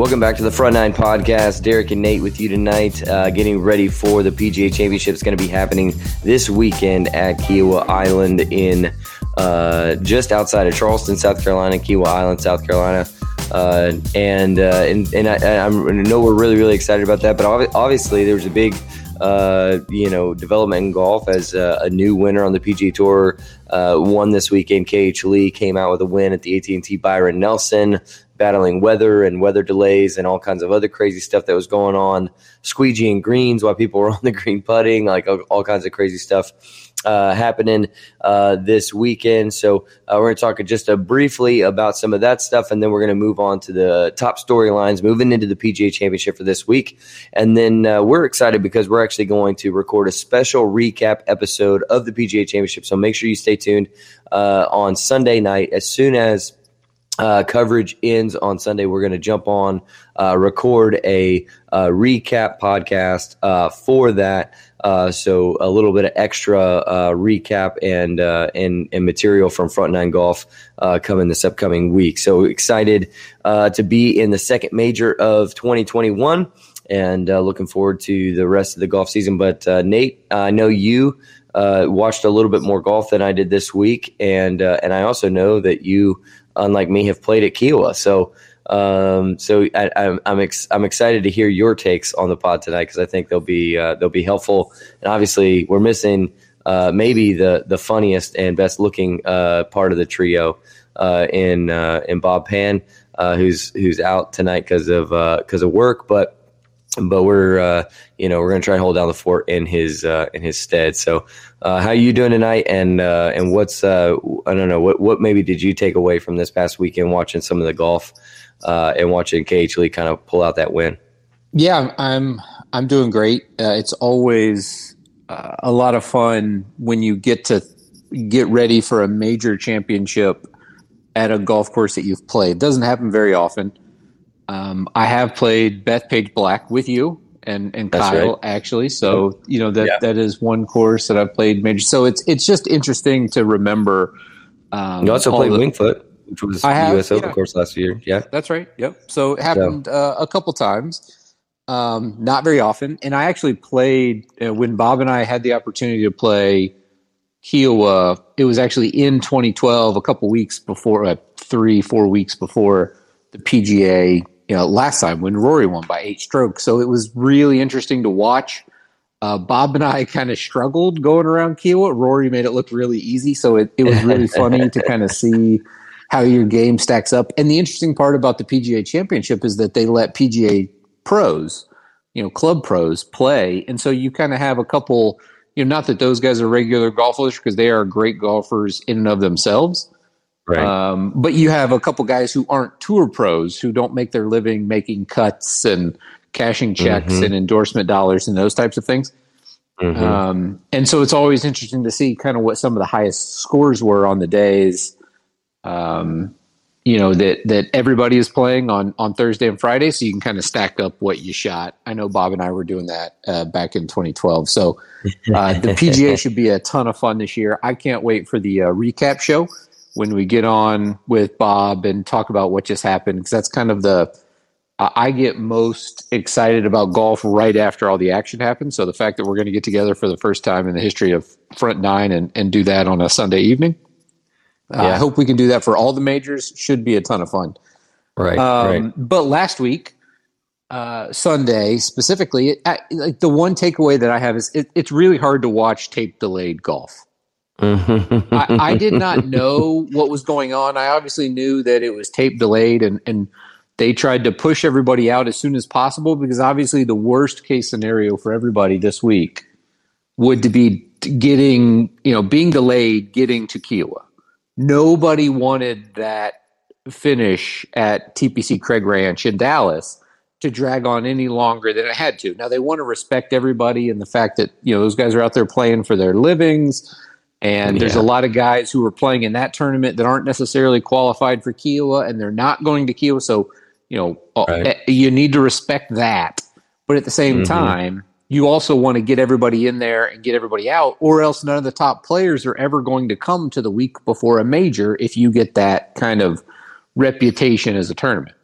Welcome back to the Front Nine Podcast. Derek and Nate with you tonight, getting ready for the PGA Championship. It's going to be happening this weekend at Kiawah Island in just outside of Charleston, South Carolina, Kiawah Island, South Carolina. I know we're really excited about that, but obviously there was a big development in golf as a new winner on the PGA Tour won this weekend. KH Lee came out with a win at the AT&T Byron Nelson, battling weather and weather delays and all kinds of other crazy stuff that was going on, squeegeeing greens while people were on the green putting, like all kinds of crazy stuff happening this weekend. So we're going to talk just briefly about some of that stuff, and then we're going to move on to the top storylines moving into the PGA Championship for this week. And then we're excited because we're actually going to record a special recap episode of the PGA Championship. So make sure you stay tuned on Sunday night. As soon as coverage ends on Sunday, we're going to jump on, record a recap podcast for that. So a little bit of extra recap and material from Front Nine Golf coming this upcoming week. So excited to be in the second major of 2021 and looking forward to the rest of the golf season. But Nate, I know you watched a little bit more golf than I did this week, and I also know that you, unlike me, have played at Kiawah. So I'm excited to hear your takes on the pod tonight, because I think they'll be helpful. And obviously, we're missing maybe the funniest and best looking part of the trio in Bob Pan, who's out tonight because of work. But we're going to try and hold down the fort in his stead. So how are you doing tonight? And what's I don't know, what maybe did you take away from this past weekend watching some of the golf and watching KH Lee kind of pull out that win? Yeah, I'm doing great. It's always a lot of fun when you get to get ready for a major championship at a golf course that you've played. It doesn't happen very often. I have played Bethpage Black with you and Kyle, right, actually. So, that is one course that I've played major. So it's just interesting to remember. You also played Winged Foot, which was the US Open course last year. Yeah, that's right. Yep. So it happened a couple times, not very often. And I actually played when Bob and I had the opportunity to play Kiawah. It was actually in 2012, a couple weeks before, 3-4 weeks before the PGA. Last time when Rory won by 8 strokes. So it was really interesting to watch. Bob and I kind of struggled going around Kiawah. Rory made it look really easy. So it was really funny to kind of see how your game stacks up. And the interesting part about the PGA Championship is that they let PGA pros, club pros, play. And so you kind of have a couple, not that those guys are regular golfers, because they are great golfers in and of themselves. Right. But you have a couple guys who aren't tour pros, who don't make their living making cuts and cashing checks and endorsement dollars and those types of things. Mm-hmm. And so it's always interesting to see kind of what some of the highest scores were on the days, that everybody is playing on Thursday and Friday. So you can kind of stack up what you shot. I know Bob and I were doing that back in 2012. So the PGA should be a ton of fun this year. I can't wait for the recap show when we get on with Bob and talk about what just happened, because that's kind of I get most excited about golf right after all the action happens. So the fact that we're going to get together for the first time in the history of Front Nine and do that on a Sunday evening, I hope we can do that for all the majors. Should be a ton of fun. Right. Right. But last week, Sunday specifically, the one takeaway that I have is it's really hard to watch tape delayed golf. I did not know what was going on. I obviously knew that it was tape delayed, and they tried to push everybody out as soon as possible, because obviously the worst case scenario for everybody this week would be being delayed, getting to Kiawah. Nobody wanted that finish at TPC Craig Ranch in Dallas to drag on any longer than it had to. Now, they want to respect everybody and the fact that, those guys are out there playing for their livings. And there's a lot of guys who are playing in that tournament that aren't necessarily qualified for Kiawah, and they're not going to Kiawah. So, you need to respect that. But at the same time, you also want to get everybody in there and get everybody out, or else none of the top players are ever going to come to the week before a major if you get that kind of reputation as a tournament.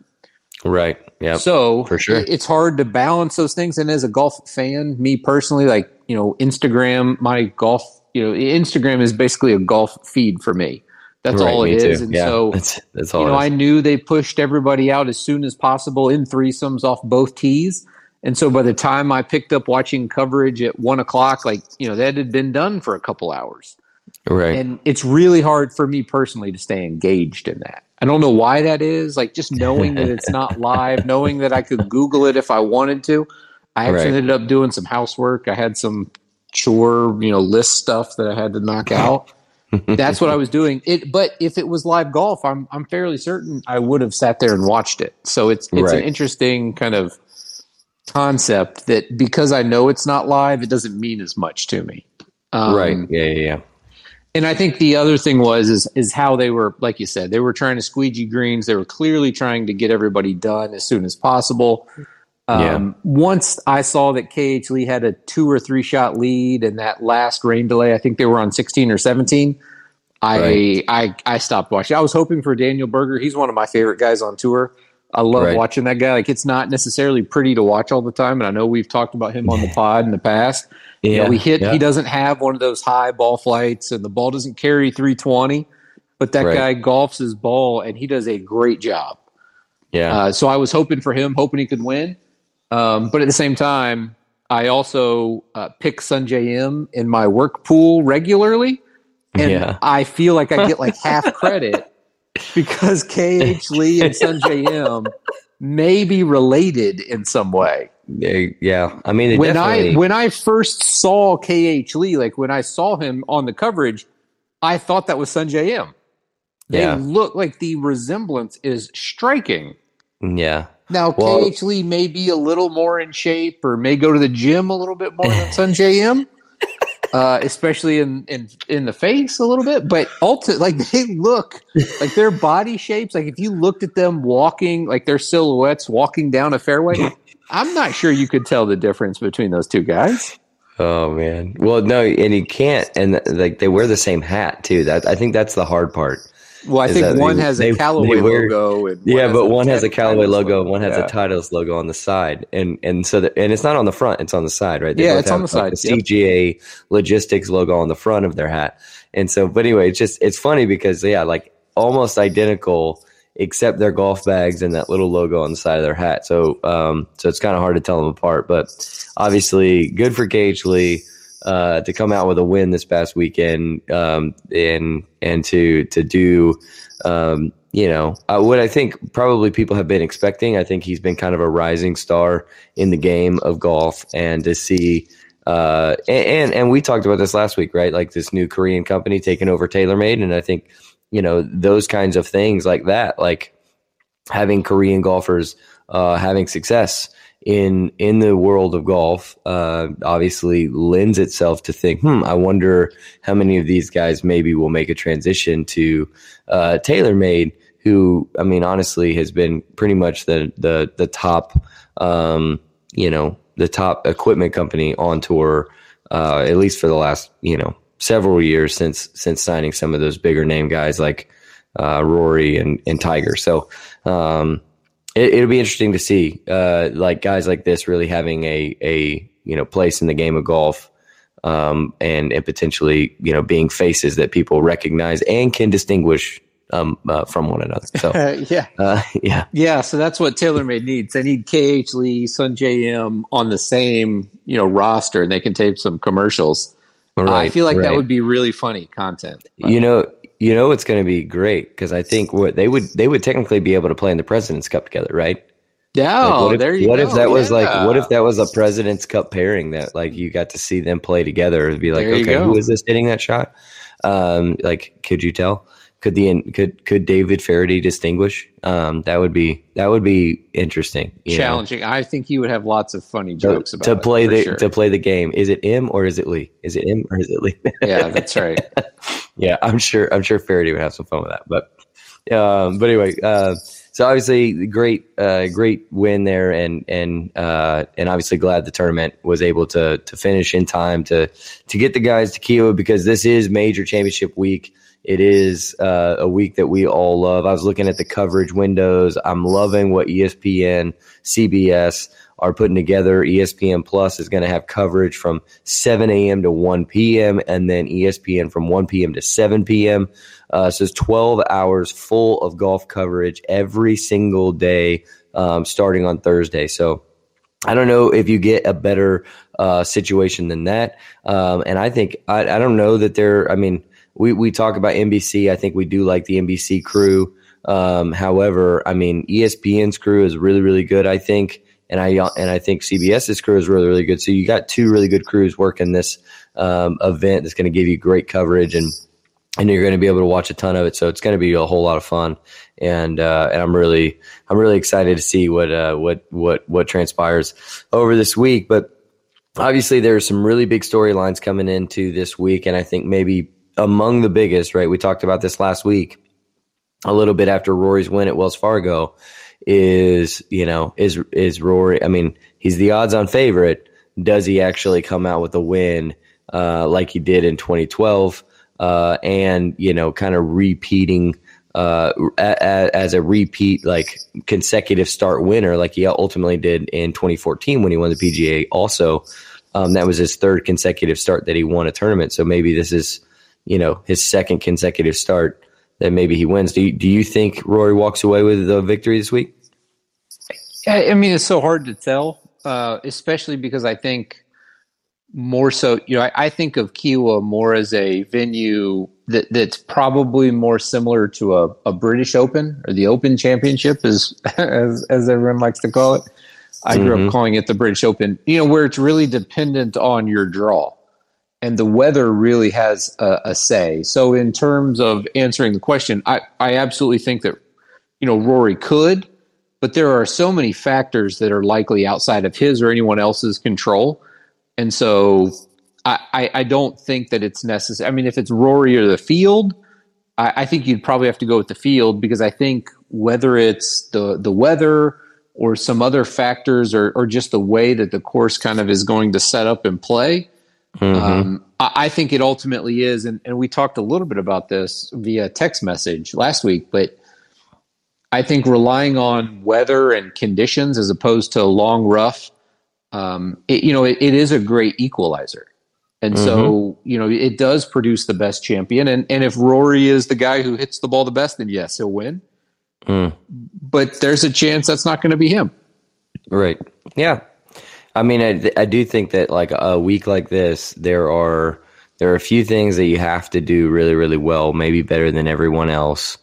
Right. Yeah. So for sure, it's hard to balance those things. And as a golf fan, me personally, like, you know, Instagram, my golf, you know, Instagram is basically a golf feed for me. That's right, all it is. Too. And so, that's all you know, I knew they pushed everybody out as soon as possible in threesomes off both tees. And so by the time I picked up watching coverage at 1 o'clock, like, you know, that had been done for a couple hours. Right. And it's really hard for me personally to stay engaged in that. I don't know why that is. Like, just knowing that it's not live, knowing that I could Google it if I wanted to. I actually ended up doing some housework. I had some chore, you know, list stuff that I had to knock out. That's what I was doing. But if it was live golf, I'm fairly certain I would have sat there and watched it. So it's an interesting kind of concept that because I know it's not live, it doesn't mean as much to me. Right. Yeah. And I think the other thing was is how they were, like you said, they were trying to squeegee greens. They were clearly trying to get everybody done as soon as possible. Once I saw that KH Lee had a 2 or 3 shot lead and that last rain delay, I think they were on 16 or 17. I stopped watching. I was hoping for Daniel Berger. He's one of my favorite guys on tour. I love watching that guy. Like, it's not necessarily pretty to watch all the time. And I know we've talked about him on the pod in the past. Yeah. You know, he doesn't have one of those high ball flights and the ball doesn't carry 320, but that guy golfs his ball and he does a great job. Yeah. So I was hoping for him, hoping he could win. But at the same time, I also pick Sanjay M in my work pool regularly. And I feel like I get like half credit because KH Lee and Sanjay M may be related in some way. Yeah. I mean, when I first saw KH Lee, like when I saw him on the coverage, I thought that was Sanjay M. They look like the resemblance is striking. Yeah. Now, KH Lee may be a little more in shape or may go to the gym a little bit more than Sanjay M, especially in the face a little bit. But ultimately, like, they look like their body shapes. Like, if you looked at them walking, like their silhouettes walking down a fairway, I'm not sure you could tell the difference between those two guys. Oh, man. Well, no, and you can't. And, like, they wear the same hat, too. I think that's the hard part. Well, I think one has a Callaway logo. Yeah, but one has a Callaway logo and one has a Titleist logo on the side. And so and it's not on the front, it's on the side, right? Yeah, it's on the side. The CGA Logistics logo on the front of their hat. And so, but anyway, it's funny because, yeah, like almost identical except their golf bags and that little logo on the side of their hat. So it's kind of hard to tell them apart. But obviously, good for KH Lee. To come out with a win this past weekend, and to do, you know, what I think probably people have been expecting. I think he's been kind of a rising star in the game of golf, and to see, and we talked about this last week, right? Like this new Korean company taking over TaylorMade, and I think, you know, those kinds of things like that, like having Korean golfers having success in the world of golf, obviously lends itself to think, I wonder how many of these guys maybe will make a transition to TaylorMade, who, I mean, honestly has been pretty much the top, you know, the top equipment company on tour, at least for the last, you know, several years since signing some of those bigger name guys like Rory and Tiger. So, it'll be interesting to see, like guys like this really having a you know place in the game of golf, and potentially, you know, being faces that people recognize and can distinguish from one another. So yeah. So that's what TaylorMade needs. They need KH Lee, Sanjay M on the same, you know, roster, and they can tape some commercials. Right, I feel like that would be really funny content. You know it's going to be great because I think what they would technically be able to play in the President's Cup together, right? Yeah, like what if that was like, what if that was a President's Cup pairing that like you got to see them play together? It'd be like, okay, who is this hitting that shot? Like, could you tell? Could David Faraday distinguish? That would be interesting, challenging. Know? I think he would have lots of funny jokes about to play the game. Is it M or is it Lee? Is it M or is it Lee? Yeah, that's right. Yeah, I'm sure Faraday would have some fun with that. But anyway, so obviously great win there, and obviously glad the tournament was able to finish in time to get the guys to Kiawah because this is major championship week. It is a week that we all love. I was looking at the coverage windows. I'm loving what ESPN, CBS are putting together. ESPN Plus is going to have coverage from 7 a.m. to 1 p.m. and then ESPN from 1 p.m. to 7 p.m. So it's 12 hours full of golf coverage every single day starting on Thursday. So I don't know if you get a better situation than that. And I think I don't know that they're – I mean, we talk about NBC. I think we do like the NBC crew. However, I mean, ESPN's crew is really, really good, I think. And I think CBS's crew is really, really good. So you got two really good crews working this event that's going to give you great coverage, and you're going to be able to watch a ton of it. So it's going to be a whole lot of fun, and I'm really excited to see what transpires over this week. But obviously, there are some really big storylines coming into this week, and I think maybe among the biggest, right? We talked about this last week a little bit after Rory's win at Wells Fargo. Is Rory, I mean, he's the odds-on favorite. Does he actually come out with a win like he did in 2012 and, you know, kind of repeating as a repeat, like, consecutive start winner like he ultimately did in 2014 when he won the PGA also? That was his third consecutive start that he won a tournament. So maybe this is, you know, his second consecutive start that maybe he wins. Do you think Rory walks away with the victory this week? I mean, it's so hard to tell, especially because I think more so, you know, I think of Kiawah more as a venue that's probably more similar to a British Open or the Open Championship, as everyone likes to call it. I grew up calling it the British Open, you know, where it's really dependent on your draw. And the weather really has a say. So in terms of answering the question, I absolutely think that, you know, Rory could, but there are so many factors that are likely outside of his or anyone else's control. And so I don't think that it's necessary. I mean, if it's Rory or the field, I think you'd probably have to go with the field, because I think whether it's the weather or some other factors or just the way that the course kind of is going to set up and play, I think it ultimately is, and we talked a little bit about this via text message last week, but I think relying on weather and conditions as opposed to a long rough, it is a great equalizer. And so, you know, it does produce the best champion. And if Rory is the guy who hits the ball the best, then yes, he'll win. But there's a chance that's not going to be him. Right. Yeah. I mean, I do think that, like, a week like this, there are a few things that you have to do really, really well, maybe better than everyone else,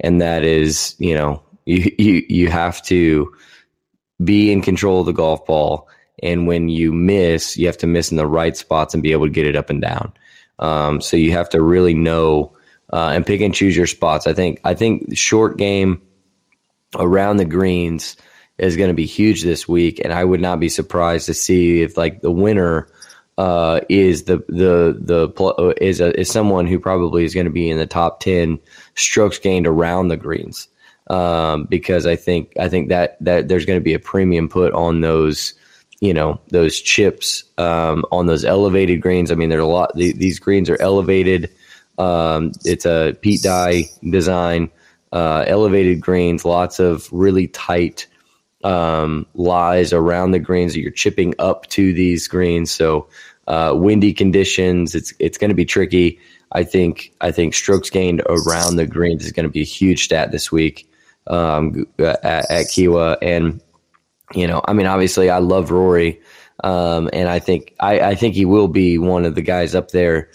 and that is, you know, you have to be in control of the golf ball, and when you miss, you have to miss in the right spots and be able to get it up and down. So you have to really know and pick and choose your spots. I think short game around the greens is going to be huge this week, and I would not be surprised to see if, like, the winner is someone who probably is going to be in the top 10 strokes gained around the greens, because I think that there's going to be a premium put on those, you know, those chips on those elevated greens. I mean, there are a lot. These greens are elevated. It's a Pete Dye design, elevated greens, lots of really tight lies around the greens that you're chipping up to these greens. So windy conditions, it's going to be tricky. I think strokes gained around the greens is going to be a huge stat this week at Kiawah. And, you know, I mean, obviously I love Rory, and I think he will be one of the guys up there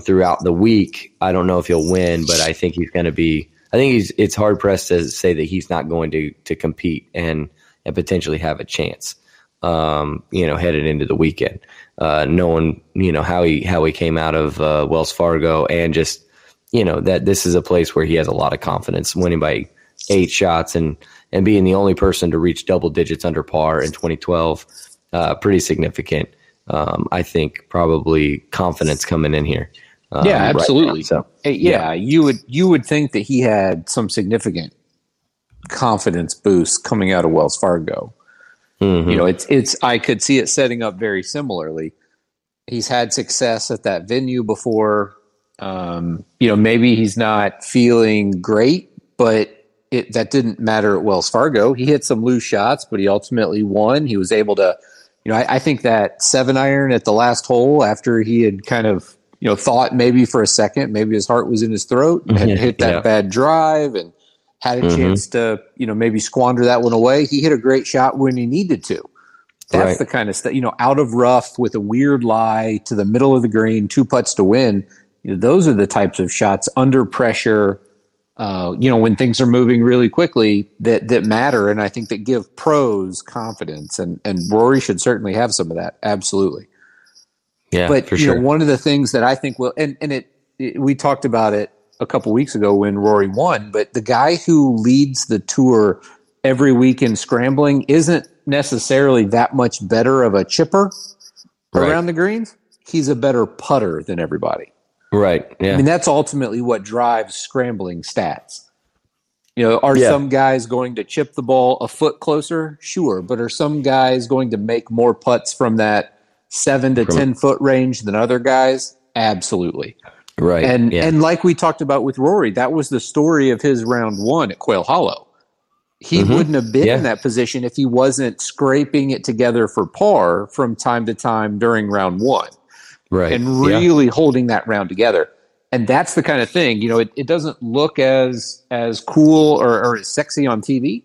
throughout the week. I don't know if he'll win, but I think he's going to be. I think it's hard pressed to say that he's not going to compete and potentially have a chance, you know, headed into the weekend, knowing, you know, how he came out of Wells Fargo, and just, you know, that this is a place where he has a lot of confidence, winning by 8 shots and being the only person to reach double digits under par in 2012. Pretty significant. I think probably confidence coming in here. Yeah, absolutely. Right, so, yeah, you would think that he had some significant confidence boost coming out of Wells Fargo. You know, it's I could see it setting up very similarly. He's had success at that venue before. You know, maybe he's not feeling great, but that didn't matter at Wells Fargo. He hit some loose shots, but he ultimately won. He was able to, you know, I think that 7-iron at the last hole after he had kind of, you know, thought maybe for a second, maybe his heart was in his throat and had hit that bad drive and had a chance to, you know, maybe squander that one away. He hit a great shot when he needed to. That's right. The kind of stuff, you know, out of rough with a weird lie to the middle of the green, two putts to win. You know, those are the types of shots under pressure, you know, when things are moving really quickly that matter, and I think that give pros confidence, and Rory should certainly have some of that, absolutely. Yeah, but for sure. You know, one of the things that I think will, and it we talked about it a couple weeks ago when Rory won, but the guy who leads the tour every week in scrambling isn't necessarily that much better of a chipper around the greens. He's a better putter than everybody. Right. Yeah. I mean, that's ultimately what drives scrambling stats. You know, are some guys going to chip the ball a foot closer? Sure. But are some guys going to make more putts from that 7 to 10 foot range than other guys? Absolutely. Right. And like we talked about with Rory, that was the story of his round one at Quail Hollow. He wouldn't have been in that position if he wasn't scraping it together for par from time to time during round one. Right. And really holding that round together. And that's the kind of thing, you know, it doesn't look as cool or as sexy on TV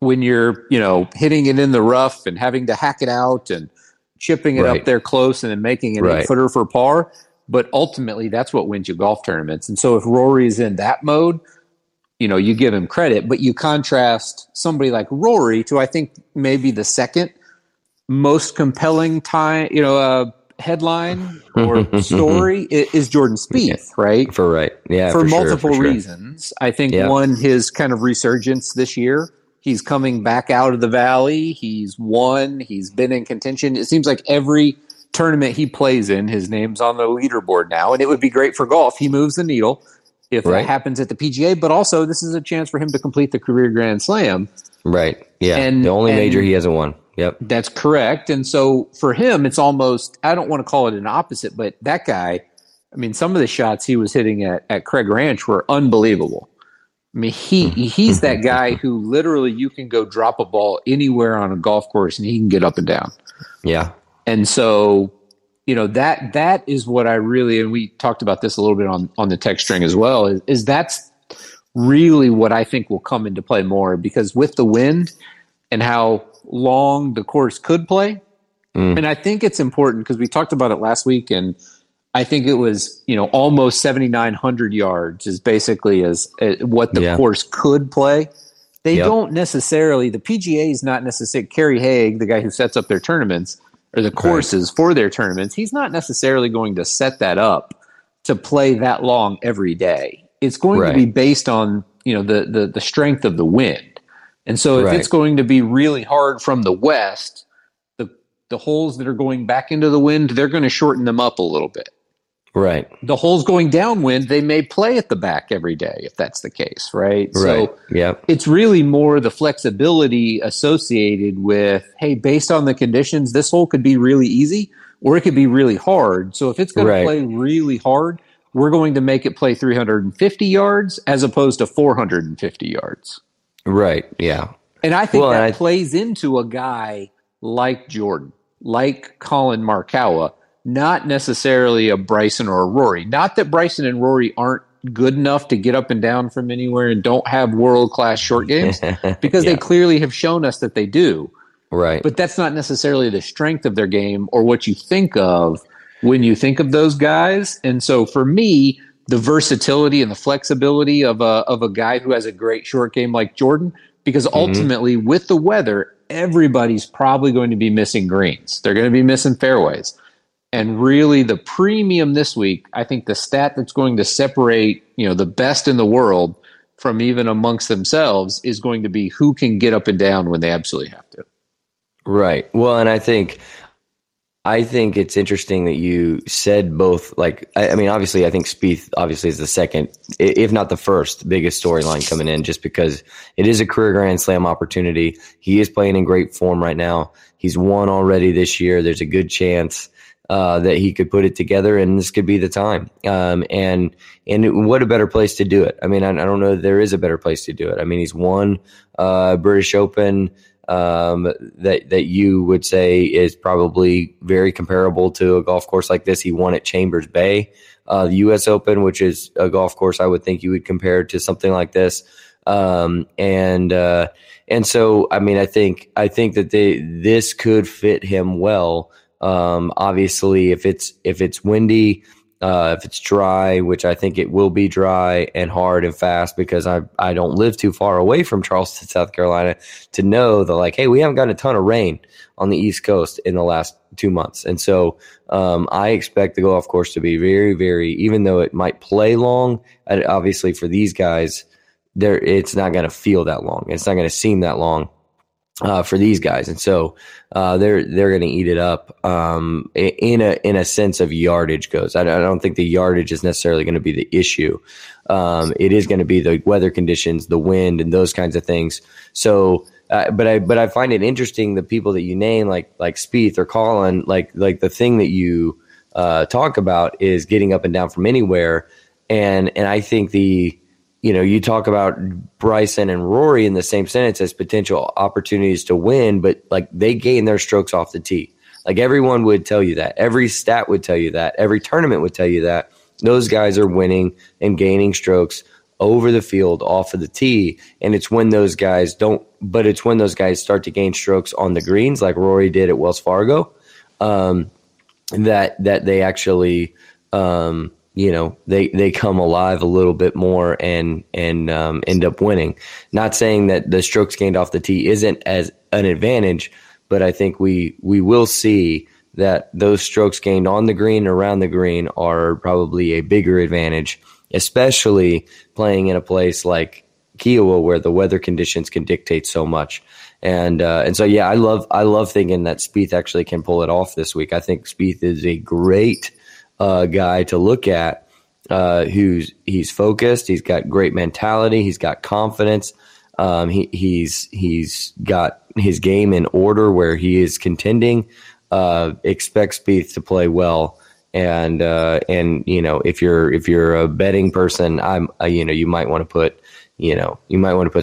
when you're, you know, hitting it in the rough and having to hack it out and chipping it up there close and then making an 8-footer for par. But ultimately, that's what wins you golf tournaments. And so if Rory's in that mode, you know, you give him credit, but you contrast somebody like Rory to, I think, maybe the second most compelling time, you know, headline or story is Jordan Spieth, right? For multiple reasons. I think one, his kind of resurgence this year. He's coming back out of the valley. He's won. He's been in contention. It seems like every tournament he plays in, his name's on the leaderboard now, and it would be great for golf. He moves the needle if that happens at the PGA, but also this is a chance for him to complete the career Grand Slam. Right. Yeah. And, the only major he hasn't won. Yep. That's correct. And so for him, it's almost, I don't want to call it an opposite, but that guy, I mean, some of the shots he was hitting at Craig Ranch were unbelievable. I mean, he's that guy who literally you can go drop a ball anywhere on a golf course and he can get up and down. Yeah. And so, you know, that is what I really, and we talked about this a little bit on the text string as well, is that's really what I think will come into play more, because with the wind and how long the course could play. And I think it's important because we talked about it last week, and I think it was, you know, almost 7,900 yards is basically as what the course could play. They don't necessarily, the PGA is not necessarily, Kerry Haig, the guy who sets up their tournaments or the courses for their tournaments, he's not necessarily going to set that up to play that long every day. It's going to be based on, you know, the strength of the wind. And so if it's going to be really hard from the west, the holes that are going back into the wind, they're going to shorten them up a little bit. Right. The holes going downwind, they may play at the back every day if that's the case, right? So it's really more the flexibility associated with, hey, based on the conditions, this hole could be really easy or it could be really hard. So if it's going to play really hard, we're going to make it play 350 yards as opposed to 450 yards. Right, yeah. And I think that plays into a guy like Jordan, like Colin Morikawa, not necessarily a Bryson or a Rory. Not that Bryson and Rory aren't good enough to get up and down from anywhere and don't have world-class short games, because they clearly have shown us that they do. Right. But that's not necessarily the strength of their game or what you think of when you think of those guys. And so for me, the versatility and the flexibility of a guy who has a great short game like Jordan, because ultimately with the weather, everybody's probably going to be missing greens. They're going to be missing fairways. And really the premium this week, I think the stat that's going to separate, you know, the best in the world from even amongst themselves is going to be who can get up and down when they absolutely have to. Right. Well, and I think it's interesting that you said both. Like, I mean, obviously, I think Spieth obviously is the second, if not the first, biggest storyline coming in, just because it is a career Grand Slam opportunity. He is playing in great form right now. He's won already this year. There's a good chance that he could put it together, and this could be the time. And what a better place to do it. I mean, I don't know that there is a better place to do it. I mean, he's won British Open that you would say is probably very comparable to a golf course like this. He won at Chambers Bay, the U.S. Open, which is a golf course I would think you would compare to something like this. And so, I mean, I think that this could fit him well. Obviously if it's windy, if it's dry, which I think it will be dry and hard and fast, because I don't live too far away from Charleston, South Carolina, to know that, like, hey, we haven't gotten a ton of rain on the East Coast in the last 2 months. And so I expect the golf course to be very, very, even though it might play long, obviously for these guys, it's not going to feel that long. It's not going to seem that long for these guys. And so they're going to eat it up in a sense of yardage goes. I don't think the yardage is necessarily going to be the issue. It is going to be the weather conditions, the wind, and those kinds of things. So but I find it interesting, the people that you name, like Spieth or Colin, like the thing that you talk about is getting up and down from anywhere. And I think you talk about Bryson and Rory in the same sentence as potential opportunities to win, but like they gain their strokes off the tee. Like everyone would tell you that. Every stat would tell you that. Every tournament would tell you that. Those guys are winning and gaining strokes over the field off of the tee. And it's when those guys start to gain strokes on the greens, like Rory did at Wells Fargo, that they actually, they come alive a little bit more and end up winning. Not saying that the strokes gained off the tee isn't as an advantage, but I think we will see that those strokes gained on the green, around the green, are probably a bigger advantage, especially playing in a place like Kiowa where the weather conditions can dictate so much. And so, yeah, I love thinking that Spieth actually can pull it off this week. I think Spieth is a great guy to look at, he's focused. He's got great mentality. He's got confidence. He's got his game in order where he is contending. Expect Spieth to play well. And if you're a betting person, you might want to put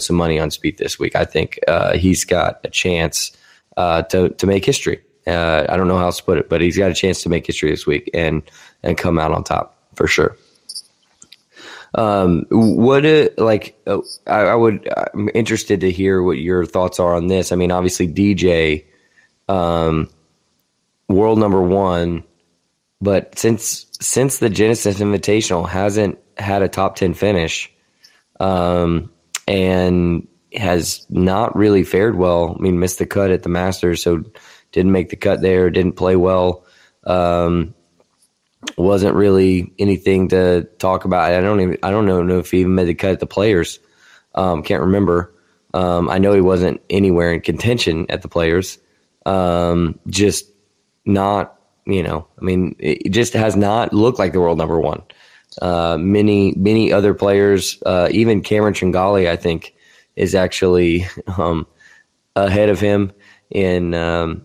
some money on Spieth this week. I think he's got a chance to make history. I don't know how else to put it, but he's got a chance to make history this week and come out on top for sure. I'm interested to hear what your thoughts are on this. I mean, obviously DJ, world number one, but since the Genesis Invitational hasn't had a top 10 finish, and has not really fared well. I mean, missed the cut at the Masters, so didn't make the cut there, didn't play well. Wasn't really anything to talk about. I don't know if he even made the cut at the Players. Can't remember. I know he wasn't anywhere in contention at the Players. Just not, it just has not looked like the world number one. Many other players, even Cameron Tringali, I think, is actually ahead of him in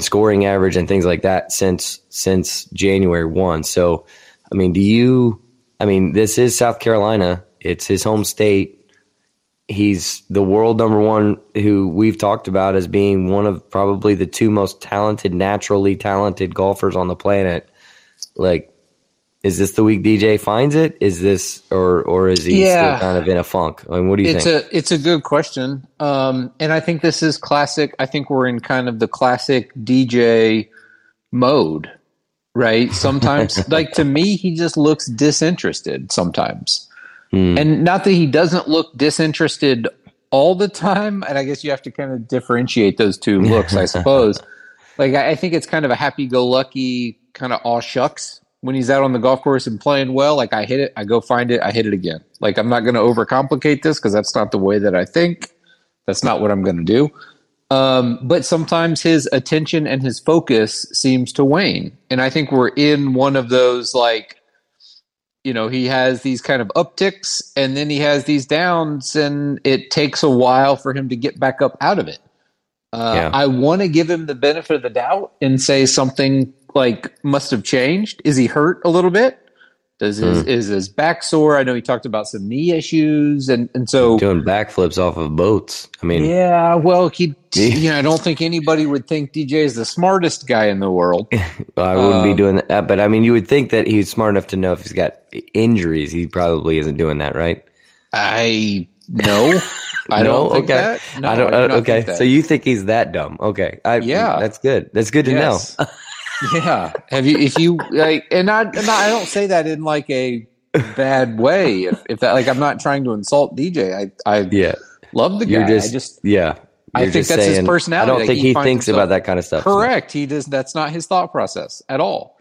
scoring average and things like that since January 1. So, this is South Carolina. It's his home state. He's the world number one, who we've talked about as being one of probably the two most talented, naturally talented golfers on the planet. Like, is this the week DJ finds it? Is this, or is he still kind of in a funk? I mean, what do you think? It's a good question. And I think this is classic. I think we're in kind of the classic DJ mode, right? Sometimes, like, to me, he just looks disinterested sometimes. And not that he doesn't look disinterested all the time. And I guess you have to kind of differentiate those two looks, I suppose. Like, I think it's kind of a happy-go-lucky kind of aw shucks when he's out on the golf course and playing well. Like, I hit it, I go find it, I hit it again. Like, I'm not going to overcomplicate this because that's not the way that I think. That's not what I'm going to do. But sometimes his attention and his focus seems to wane. And I think we're in one of those, like, he has these kind of upticks and then he has these downs, and it takes a while for him to get back up out of it. I want to give him the benefit of the doubt and say something like must have changed? Is he hurt a little bit? Is his back sore? I know he talked about some knee issues, and so doing backflips off of boats. I mean, yeah. Well, I don't think anybody would think DJ is the smartest guy in the world. Well, I wouldn't be doing that, but I mean, you would think that he's smart enough to know if he's got injuries. He probably isn't doing that, right? I don't think that. So you think he's that dumb? Okay. That's good. That's good to know. Yeah. I don't say that in like a bad way. If that, like, I'm not trying to insult DJ. I love the guy. I think that's his personality. I don't think he thinks about that kind of stuff. Correct. He does. That's not his thought process at all.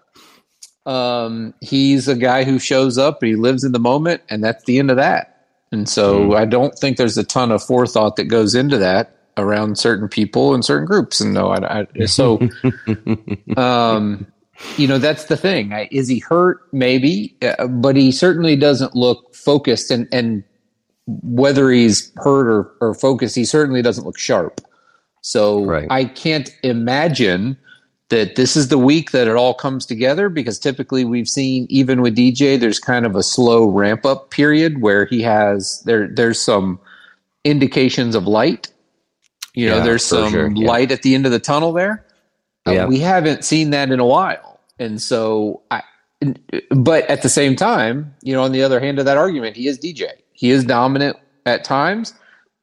He's a guy who shows up and he lives in the moment, and that's the end of that. And so I don't think there's a ton of forethought that goes into that around certain people and certain groups. And that's the thing. Is he hurt? Maybe, but he certainly doesn't look focused, and whether he's hurt or focused, he certainly doesn't look sharp. So right. I can't imagine that this is the week that it all comes together, because typically we've seen, even with DJ, there's kind of a slow ramp up period where he has, there's some indications of light. There's some light at the end of the tunnel there. We haven't seen that in a while. And so but at the same time, on the other hand of that argument, he is DJ. He is dominant at times.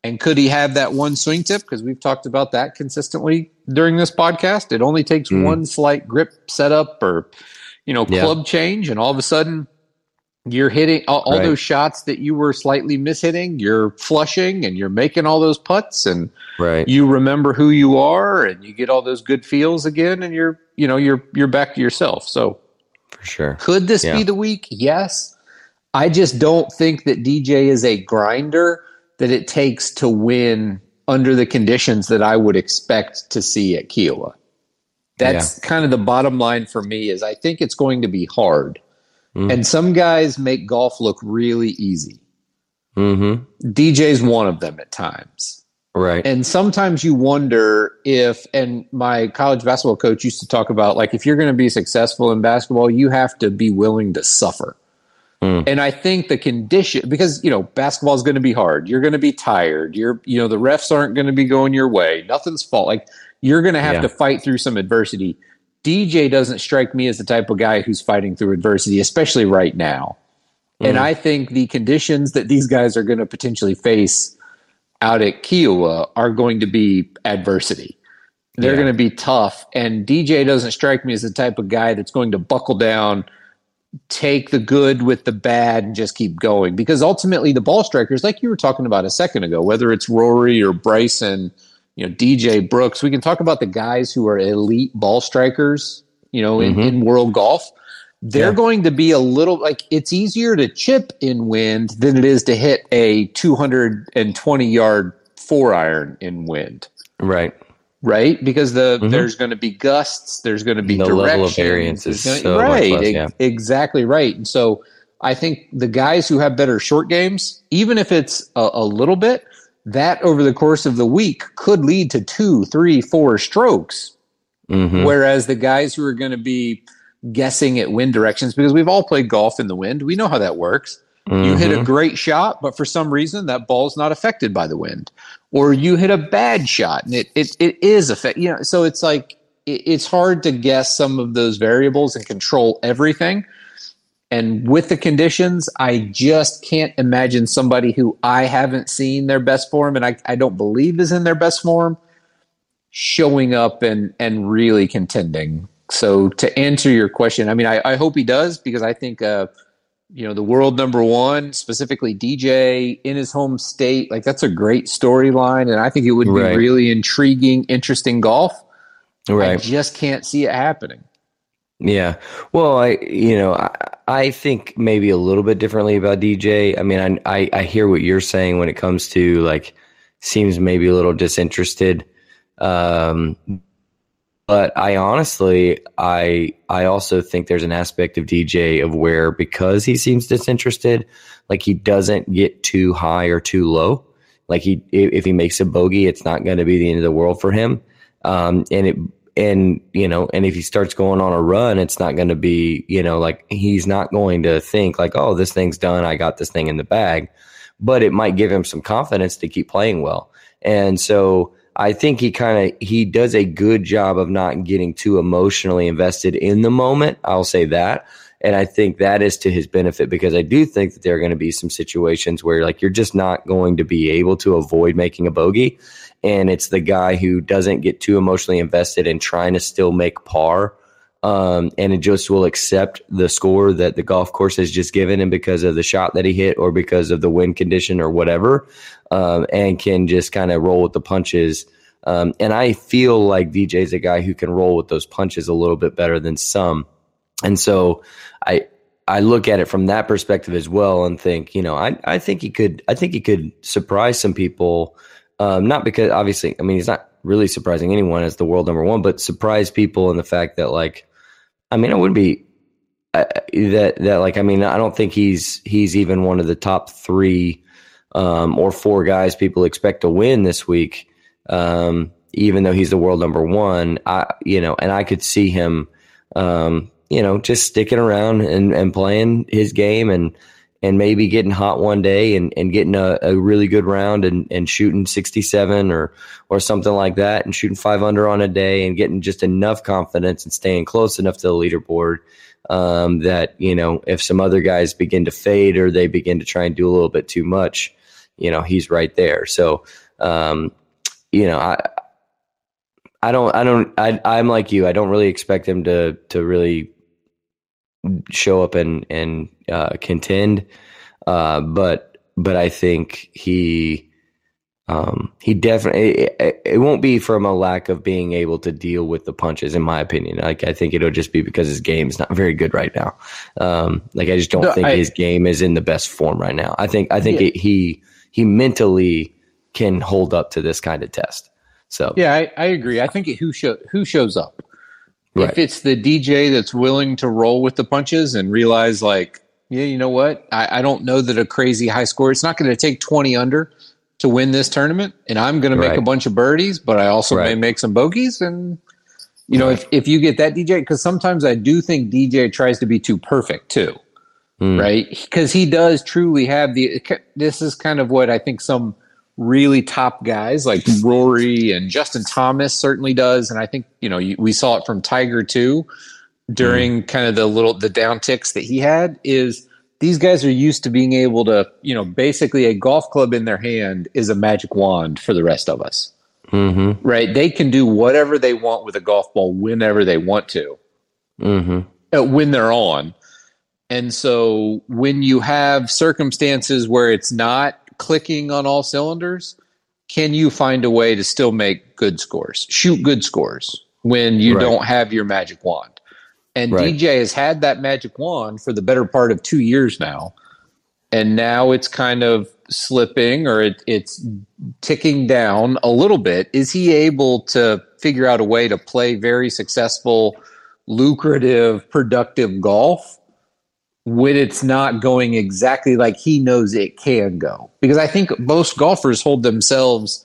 And could he have that one swing tip? Because we've talked about that consistently during this podcast. It only takes one slight grip setup or, club change. And all of a sudden you're hitting all those shots that you were slightly mishitting. You're flushing and you're making all those putts, and you remember who you are, and you get all those good feels again, and you're back to yourself. So for sure. Could this be the week? Yes. I just don't think that DJ is a grinder that it takes to win under the conditions that I would expect to see at Kiawah. That's kind of the bottom line for me. Is I think it's going to be hard. And some guys make golf look really easy. Mm-hmm. DJ's one of them at times. Right. And sometimes you wonder if, and my college basketball coach used to talk about, like, if you're going to be successful in basketball, you have to be willing to suffer. And I think the condition, because, basketball is going to be hard. You're going to be tired. The refs aren't going to be going your way. Nothing's fault. Like, you're going to have to fight through some adversity. DJ doesn't strike me as the type of guy who's fighting through adversity, especially right now. And I think the conditions that these guys are going to potentially face out at Kiawah are going to be adversity. They're going to be tough. And DJ doesn't strike me as the type of guy that's going to buckle down, take the good with the bad, and just keep going. Because ultimately the ball strikers, like you were talking about a second ago, whether it's Rory or Bryson, DJ Brooks, we can talk about the guys who are elite ball strikers, in world golf. They're going to be a little, like, it's easier to chip in wind than it is to hit a 220-yard 4-iron in wind. Right? Because there's going to be gusts, there's going to be direction. The level of variance is so much less, exactly right. And so I think the guys who have better short games, even if it's a little bit, that over the course of the week could lead to 2, 3, 4 strokes. Whereas the guys who are going to be guessing at wind directions, because we've all played golf in the wind, we know how that works. You hit a great shot, but for some reason that ball's not affected by the wind. Or you hit a bad shot and it is affected. So it's like, it's hard to guess some of those variables and control everything. And with the conditions, I just can't imagine somebody who I haven't seen their best form, and I don't believe is in their best form, showing up and really contending. So to answer your question, I mean, I hope he does, because I think the world number one, specifically DJ, in his home state, like, that's a great storyline, and I think it would be really intriguing, interesting golf. I just can't see it happening. Yeah. Well, I think maybe a little bit differently about DJ. I mean, I hear what you're saying when it comes to, like, seems maybe a little disinterested. But I honestly, I also think there's an aspect of DJ of where, because he seems disinterested, like, he doesn't get too high or too low. Like, if he makes a bogey, it's not going to be the end of the world for him. And it, And, you know, and if he starts going on a run, it's not going to be, you know, like he's not going to think like, oh, this thing's done. I got this thing in the bag. But it might give him some confidence to keep playing well. And so I think he does a good job of not getting too emotionally invested in the moment. I'll say that. And I think that is to his benefit, because I do think that there are going to be some situations where like you're just not going to be able to avoid making a bogey. And it's the guy who doesn't get too emotionally invested in trying to still make par. And it just will accept the score that the golf course has just given him because of the shot that he hit or because of the wind condition or whatever, and can just kind of roll with the punches. And I feel like DJ's a guy who can roll with those punches a little bit better than some. And so I look at it from that perspective as well and think, you know, I think he could surprise some people. Not because obviously, I mean, he's not really surprising anyone as the world number one, but surprise people in the fact that like, I mean, it would be that like, I mean, I don't think he's even one of the top three or four guys people expect to win this week. Even though he's the world number one, and I could see him, just sticking around and playing his game and maybe getting hot one day and getting a really good round and shooting 67 or something like that and shooting 5 under on a day and getting just enough confidence and staying close enough to the leaderboard that, you know, if some other guys begin to fade or they begin to try and do a little bit too much, you know, he's right there. So, I'm like you. I don't really expect him to really show up and contend. But I think he definitely, it won't be from a lack of being able to deal with the punches, in my opinion. Like, I think it'll just be because his game's not very good right now. I just don't think his game is in the best form right now. I think he mentally can hold up to this kind of test. So yeah, I agree. I think who shows up. Right. If it's the DJ that's willing to roll with the punches and realize like, yeah, you know what? I don't know that a crazy high score, it's not going to take 20 under to win this tournament. And I'm going to make a bunch of birdies, but I also may make some bogeys. And, you know, if you get that DJ, because sometimes I do think DJ tries to be too perfect too, right? Because he does truly have this is kind of what I think some really top guys like Rory and Justin Thomas certainly does. And I think, you know, we saw it from Tiger too, during kind of the down ticks that he had, is these guys are used to being able to, you know, basically a golf club in their hand is a magic wand for the rest of us, right? They can do whatever they want with a golf ball whenever they want to, when they're on. And so when you have circumstances where it's not clicking on all cylinders, can you find a way to still make good scores, shoot good scores when you don't have your magic wand? And DJ has had that magic wand for the better part of 2 years now. And now it's kind of slipping, or it's ticking down a little bit. Is he able to figure out a way to play very successful, lucrative, productive golf when it's not going exactly like he knows it can go? Because I think most golfers hold themselves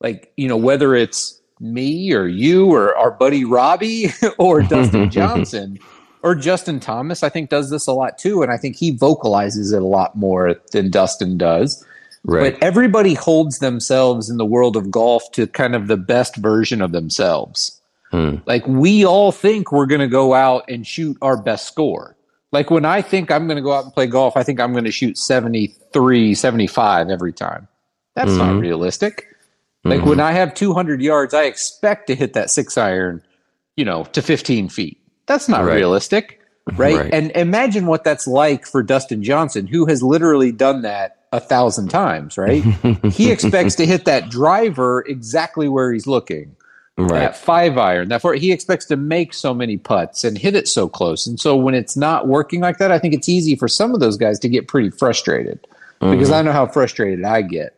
like, you know, whether it's me or you or our buddy Robbie or Dustin Johnson or Justin Thomas, I think does this a lot too. And I think he vocalizes it a lot more than Dustin does. Right. But everybody holds themselves in the world of golf to kind of the best version of themselves. Like, we all think we're going to go out and shoot our best score. Like, when I think I'm going to go out and play golf, I think I'm going to shoot 73, 75 every time. That's not realistic. Like, when I have 200 yards, I expect to hit that 6 iron, you know, to 15 feet. That's not realistic, right? And imagine what that's like for Dustin Johnson, who has literally done that 1,000 times, right? He expects to hit that driver exactly where he's looking. That 5 iron, that 4, he expects to make so many putts and hit it so close. And so when it's not working like that, I think it's easy for some of those guys to get pretty frustrated, because I know how frustrated I get.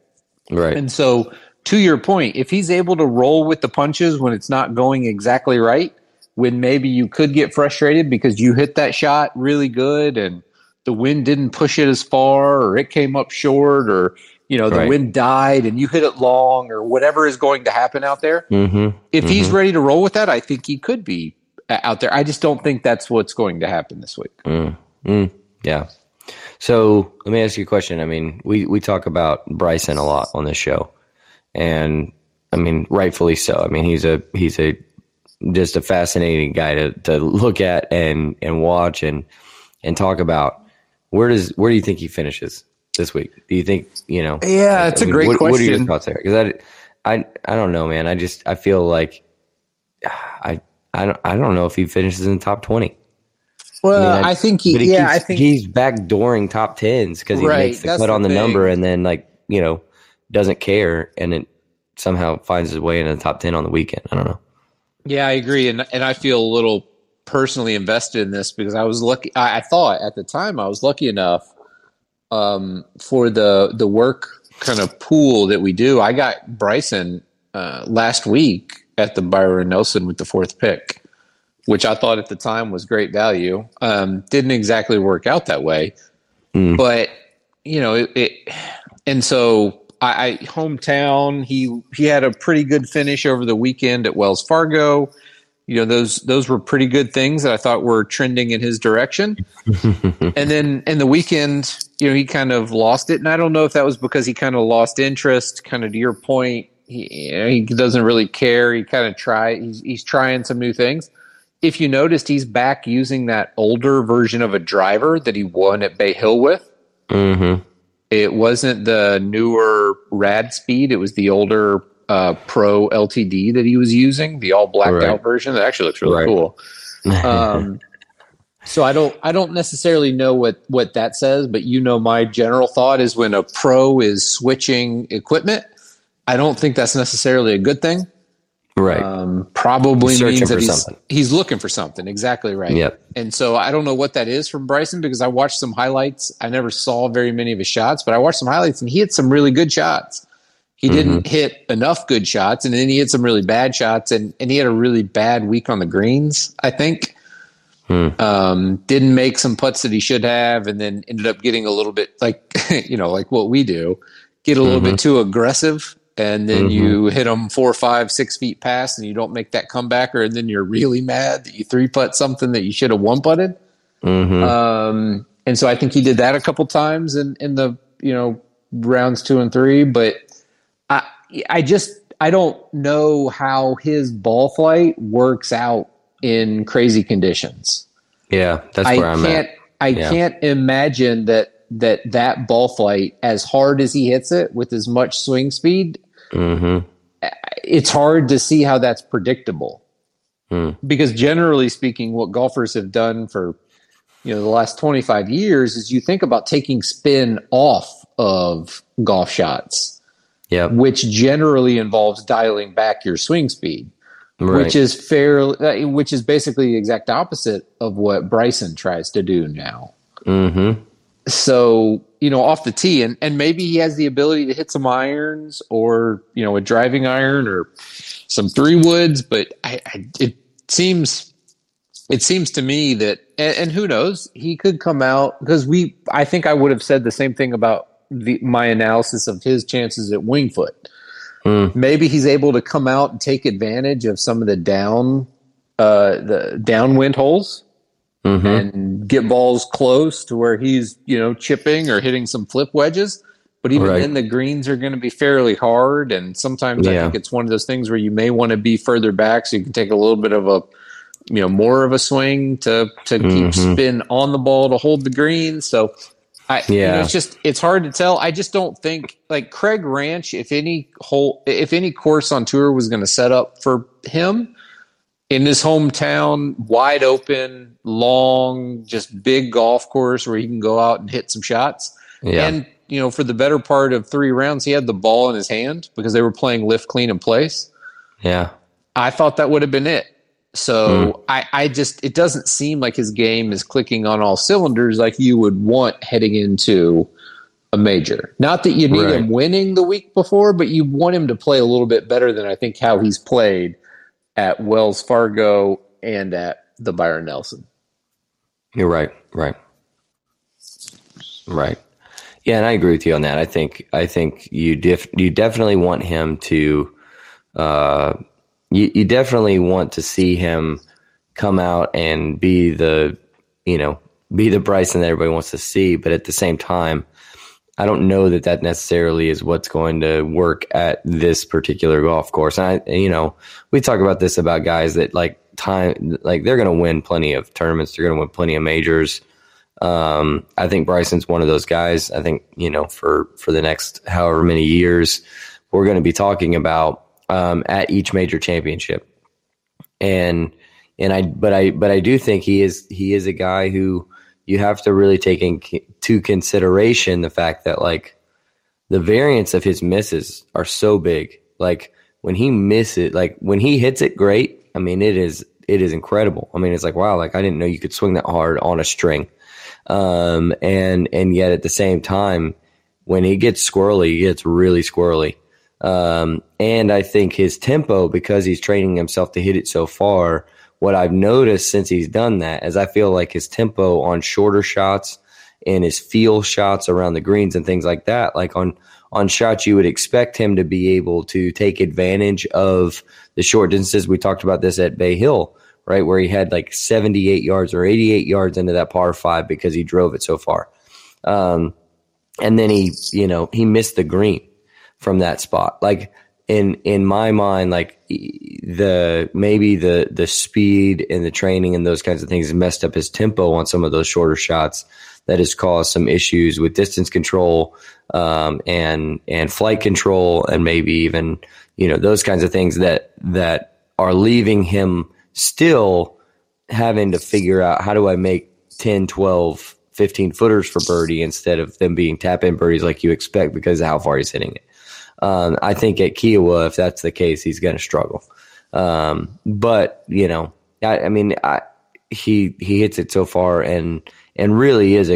Right. And so, to your point, if he's able to roll with the punches when it's not going exactly right, when maybe you could get frustrated because you hit that shot really good and the wind didn't push it as far, or it came up short, or you know, the wind died and you hit it long or whatever is going to happen out there. Mm-hmm. If he's ready to roll with that, I think he could be out there. I just don't think that's what's going to happen this week. Yeah. So let me ask you a question. I mean, we talk about Bryson a lot on this show, and I mean, rightfully so. I mean, he's just a fascinating guy to look at and watch and talk about. Where do you think he finishes this week? Do you think, you know? Yeah, it's a great question. What are your thoughts there? Because I don't know, man. I feel like I don't know if he finishes in the top 20. Well, I mean, I think he's backdooring top 10s because he makes the cut on the number and then, like, you know, doesn't care, and it somehow finds his way into the top 10 on the weekend. I don't know. Yeah, I agree, and I feel a little personally invested in this because I was lucky. I thought at the time I was lucky enough. For the work kind of pool that we do, I got Bryson last week at the Byron Nelson with the 4th pick, which I thought at the time was great value. Didn't exactly work out that way, but you know it. And so I hometown. He had a pretty good finish over the weekend at Wells Fargo. You know, those were pretty good things that I thought were trending in his direction. And then in the weekend, you know, he kind of lost it. And I don't know if that was because he kind of lost interest, kind of to your point. He doesn't really care. He kind of he's trying some new things. If you noticed, he's back using that older version of a driver that he won at Bay Hill with. Mm-hmm. It wasn't the newer Rad Speed. It was the older Pro LTD that he was using, the all blacked out version that actually looks really cool. So I don't necessarily know what that says, but you know, my general thought is when a pro is switching equipment, I don't think that's necessarily a good thing. Right. Probably means that he's looking for something. Exactly right. Yep. And so I don't know what that is from Bryson because I watched some highlights. I never saw very many of his shots, but I watched some highlights and he had some really good shots. He didn't hit enough good shots, and then he hit some really bad shots, and he had a really bad week on the greens, I think. Didn't make some putts that he should have, and then ended up getting a little bit, like, you know, like what we do, get a little bit too aggressive, and then you hit them 4, 5, 6 feet past, and you don't make that comeback, and then you're really mad that you 3-putt something that you should have 1-putted. And so I think he did that a couple times in the, you know, rounds 2 and 3, but I don't know how his ball flight works out in crazy conditions. Yeah, that's where I'm at. I can't imagine that ball flight, as hard as he hits it with as much swing speed, it's hard to see how that's predictable. Because generally speaking, what golfers have done for, you know, the last 25 years is you think about taking spin off of golf shots. Yeah, which generally involves dialing back your swing speed, which is basically the exact opposite of what Bryson tries to do now. So, you know, off the tee, and maybe he has the ability to hit some irons or, you know, a driving iron or some 3-woods, but it seems to me that, and who knows, he could come out because I think I would have said the same thing about my analysis of his chances at Winged Foot. Maybe he's able to come out and take advantage of some of the downwind holes and get balls close to where he's, you know, chipping or hitting some flip wedges. But even then, the greens are going to be fairly hard, and sometimes I think it's one of those things where you may want to be further back so you can take a little bit of a, you know, more of a swing to keep spin on the ball to hold the green. So. You know, it's hard to tell. I just don't think, like, Craig Ranch, if any course on tour was going to set up for him in his hometown, wide open, long, just big golf course where he can go out and hit some shots. Yeah. And, you know, for the better part of 3 rounds, he had the ball in his hand because they were playing lift, clean, and place. Yeah. I thought that would have been it. So it doesn't seem like his game is clicking on all cylinders like you would want heading into a major. Not that you need him winning the week before, but you want him to play a little bit better than I think how he's played at Wells Fargo and at the Byron Nelson. You're right. Yeah, and I agree with you on that. I think you definitely want him to you definitely want to see him come out and be the, you know, be the Bryson that everybody wants to see, but at the same time, I don't know that that necessarily is what's going to work at this particular golf course. And I, you know, we talk about this about guys that they're going to win plenty of tournaments. They're going to win plenty of majors. I think Bryson's one of those guys. I think, you know, for the next however many years, we're going to be talking about at each major championship. But I do think he is a guy who you have to really take into consideration the fact that, like, the variance of his misses are so big. Like, when he misses, like when he hits it great, I mean, it is incredible. I mean, it's like, wow, like I didn't know you could swing that hard on a string. And yet at the same time, when he gets squirrely, he gets really squirrely. And I think his tempo, because he's training himself to hit it so far, what I've noticed since he's done that is I feel like his tempo on shorter shots and his feel shots around the greens and things like that, like on shots you would expect him to be able to take advantage of the short distances. We talked about this at Bay Hill, right, where he had like 78 yards or 88 yards into that par five because he drove it so far. And then he missed the green from that spot. Like, in my mind, like maybe the speed and the training and those kinds of things messed up his tempo on some of those shorter shots that has caused some issues with distance control, and flight control, and maybe even, you know, those kinds of things that are leaving him still having to figure out, how do I make 10, 12, 15 footers for birdie instead of them being tap in birdies like you expect because of how far he's hitting it. I think at Kiowa, if that's the case, he's going to struggle. But, you know, he hits it so far and really is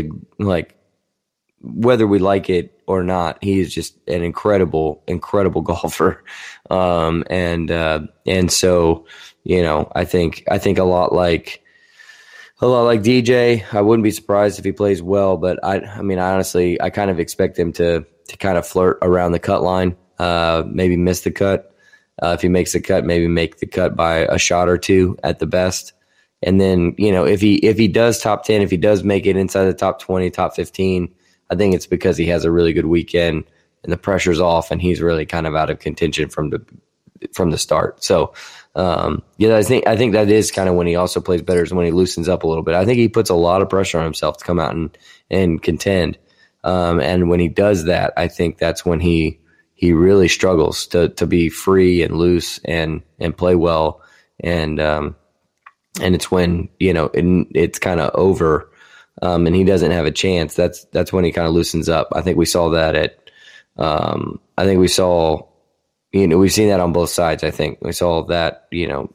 whether we like it or not, he is just an incredible, incredible golfer. And so, you know, I think a lot like DJ, I wouldn't be surprised if he plays well, but I kind of expect him to kind of flirt around the cut line, maybe miss the cut. If he makes the cut, maybe make the cut by a shot or two at the best. And then, you know, if he does top 10, if he does make it inside the top 20, top 15, I think it's because he has a really good weekend and the pressure's off and he's really kind of out of contention from the start. So, yeah, I think that is kind of when he also plays better, is when he loosens up a little bit. I think he puts a lot of pressure on himself to come out and contend. And when he does that, I think that's when he really struggles to be free and loose and play well. And it's when, you know, it's kind of over, and he doesn't have a chance. That's when he kind of loosens up. I think we saw that we've seen that on both sides. I think we saw that, you know,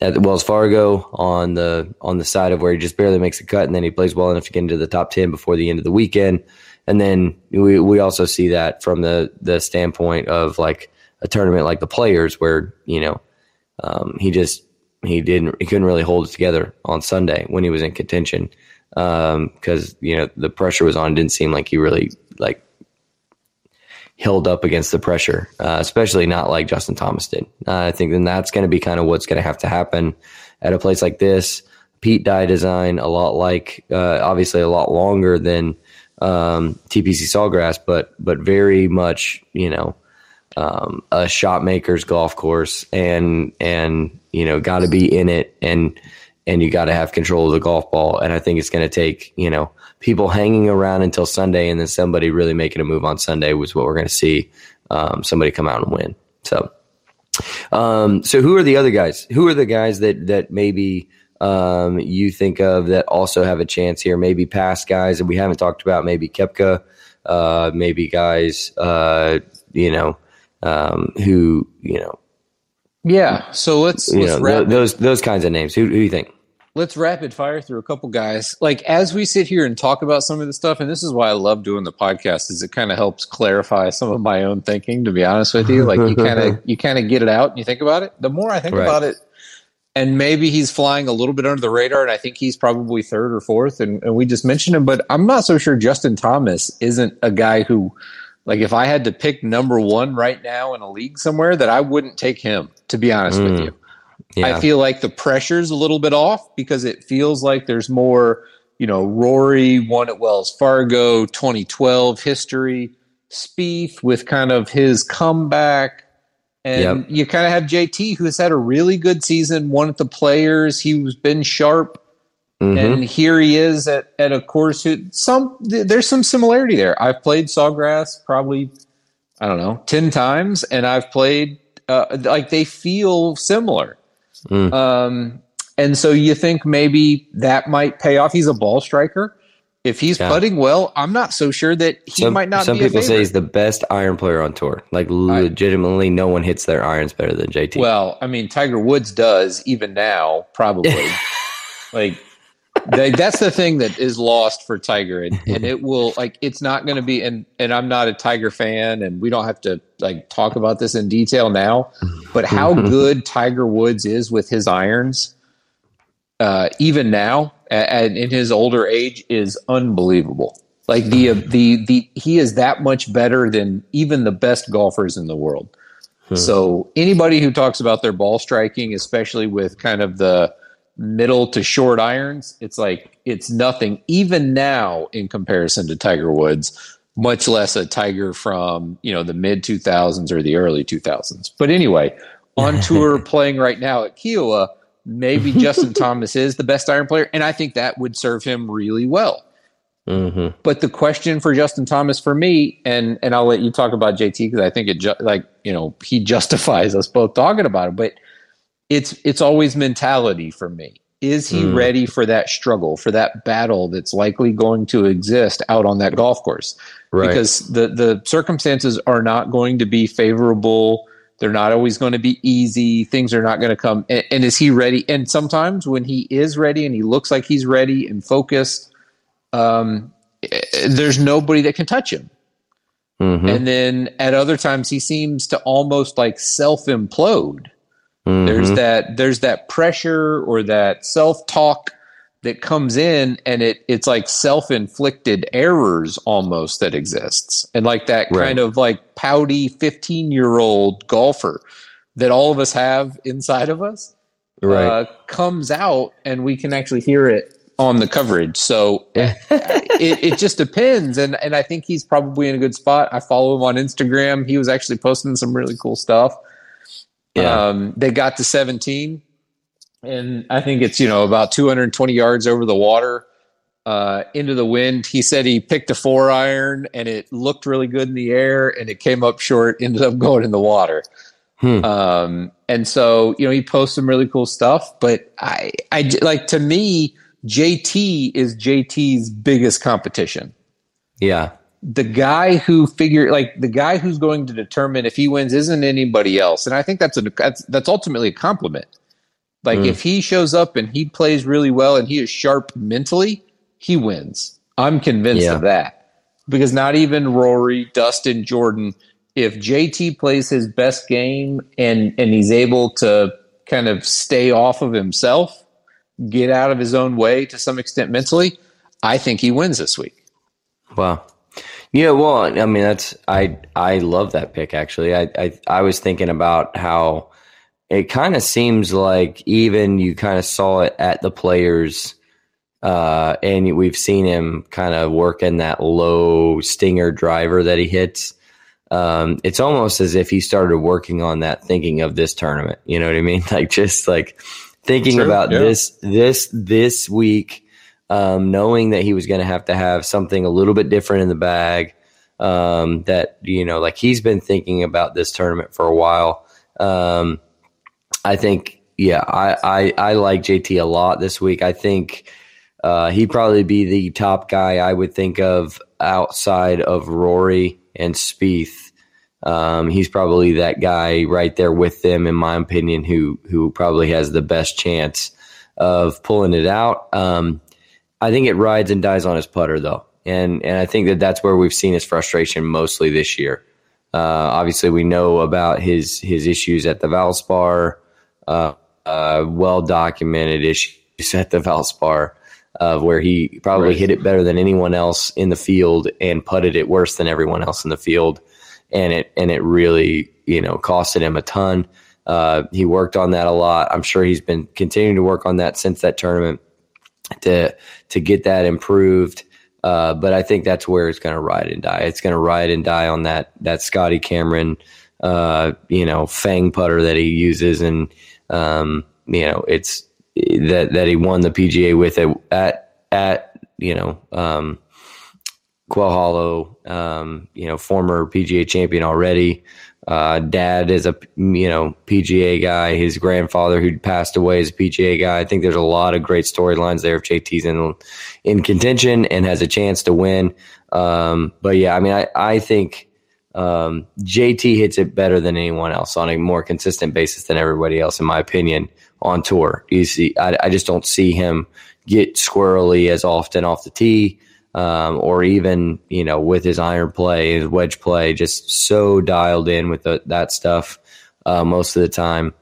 at Wells Fargo on the side of where he just barely makes a cut, and then he plays well enough to get into the top 10 before the end of the weekend. And then we also see that from the standpoint of like a tournament like the Players, where, you know, he couldn't really hold it together on Sunday when he was in contention, because, you know, the pressure was on. It didn't seem like he really like held up against the pressure, especially not like Justin Thomas did. I think then that's going to be kind of what's going to happen at a place like this. Pete Dye design, a lot like, obviously a lot longer than TPC Sawgrass, but very much, you know, a shot maker's golf course, and you know, got to be in it, and you got to have control of the golf ball. And I think it's going to take, you know, people hanging around until Sunday, and then somebody really making a move on Sunday was what we're going to see. Somebody come out and win. So who are the other guys? Who are the guys that maybe you think of that also have a chance here? Maybe past guys that we haven't talked about. Maybe Koepka. Maybe guys. Who you know. Yeah. So let's those kinds of names. Who do you think? Let's rapid fire through a couple guys. Like, as we sit here and talk about some of the stuff, and this is why I love doing the podcast, is it kind of helps clarify some of my own thinking, to be honest with you. Like, you kind of get it out and you think about it. The more I think about it, And maybe he's flying a little bit under the radar, and I think he's probably third or fourth, and we just mentioned him. But I'm not so sure Justin Thomas isn't a guy who, like, if I had to pick number one right now in a league somewhere, that I wouldn't take him, to be honest with you. Yeah. I feel like the pressure's a little bit off because it feels like there's more, you know, Rory won at Wells Fargo, 2012 history, Spieth with kind of his comeback. And you kind of have JT, who has had a really good season, won at the Players. He was been sharp, and here he is at a course. There's some similarity there. I've played Sawgrass probably, I don't know, 10 times, and I've played like they feel similar. And so you think maybe that might pay off. He's a ball striker. If he's putting well, I'm not so sure that he might not be a favorite. Some people say he's the best iron player on tour. Like, legitimately, no one hits their irons better than JT. Well, I mean, Tiger Woods does, even now, probably. That's the thing that is lost for Tiger. And it will, like, it's not going to be, and I'm not a Tiger fan, and we don't have to, like, talk about this in detail now, but how good Tiger Woods is with his irons, even now, and in his older age, is unbelievable. Like the he is that much better than even the best golfers in the world. So anybody who talks about their ball striking, especially with kind of the middle to short irons, it's like it's nothing even now in comparison to Tiger Woods, much less a Tiger from, you know, the mid 2000s or the early 2000s. But anyway, on tour playing right now at Kiowa, maybe Justin Thomas is the best iron player, and I think that would serve him really well. But the question for Justin Thomas for me, and I'll let you talk about JT because I think it he justifies us both talking about him, but it's always mentality for me. Is he ready for that struggle, for that battle that's likely going to exist out on that golf course? Right. Because the circumstances are not going to be favorable. They're not always going to be easy. Things are not going to come. And is he ready? And sometimes when he is ready and he looks like he's ready and focused, there's nobody that can touch him. And then at other times he seems to almost like self-implode. There's that pressure or that self-talk that comes in, and it's like self-inflicted errors almost that exists. And like that kind of like pouty 15-year-old golfer that all of us have inside of us comes out, and we can actually hear it on the coverage. So it just depends. And I think he's probably in a good spot. I follow him on Instagram. He was actually posting some really cool stuff. They got to 17. And I think it's, you know, about 220 yards over the water, into the wind. He said he picked a 4-iron and it looked really good in the air and it came up short, ended up going in the water. And so, you know, he posts some really cool stuff, but I like, to me, JT is JT's biggest competition. Yeah. The guy who the guy who's going to determine if he wins isn't anybody else. And I think that's ultimately a compliment. Like, if he shows up and he plays really well and he is sharp mentally, he wins. I'm convinced of that. Because not even Rory, Dustin, Jordan, if JT plays his best game and he's able to kind of stay off of himself, get out of his own way to some extent mentally, I think he wins this week. Wow. Yeah, well, I mean, I love that pick, actually. I was thinking about how it kind of seems like even you kind of saw it at the Players, and we've seen him kind of work in that low stinger driver that he hits. It's almost as if he started working on that thinking of this tournament. You know what I mean? Like, just like thinking about this week, knowing that he was going to have something a little bit different in the bag, that, you know, like he's been thinking about this tournament for a while. I think, I like JT a lot this week. I think he'd probably be the top guy I would think of outside of Rory and Spieth. He's probably that guy right there with them, in my opinion, who probably has the best chance of pulling it out. I think it rides and dies on his putter, though. And I think that's where we've seen his frustration mostly this year. Obviously, we know about his issues at the Valspar. well-documented issues at the Valspar of where he probably hit it better than anyone else in the field and putted it worse than everyone else in the field. And it really, costed him a ton. He worked on that a lot. I'm sure he's been continuing to work on that since that tournament to get that improved. But I think that's where it's going to ride and die. It's going to ride and die on that Scotty Cameron, fang putter that he uses. And, it's that he won the PGA with it at Quail Hollow, former PGA champion already. Dad is a, PGA guy. His grandfather who passed away is a PGA guy. I think there's a lot of great storylines there if JT's in contention and has a chance to win. But yeah, I think JT hits it better than anyone else on a more consistent basis than everybody else, in my opinion, on tour. You see, I just don't see him get squirrely as often off the tee. Or even, with his iron play, his wedge play, just so dialed in with that stuff most of the time.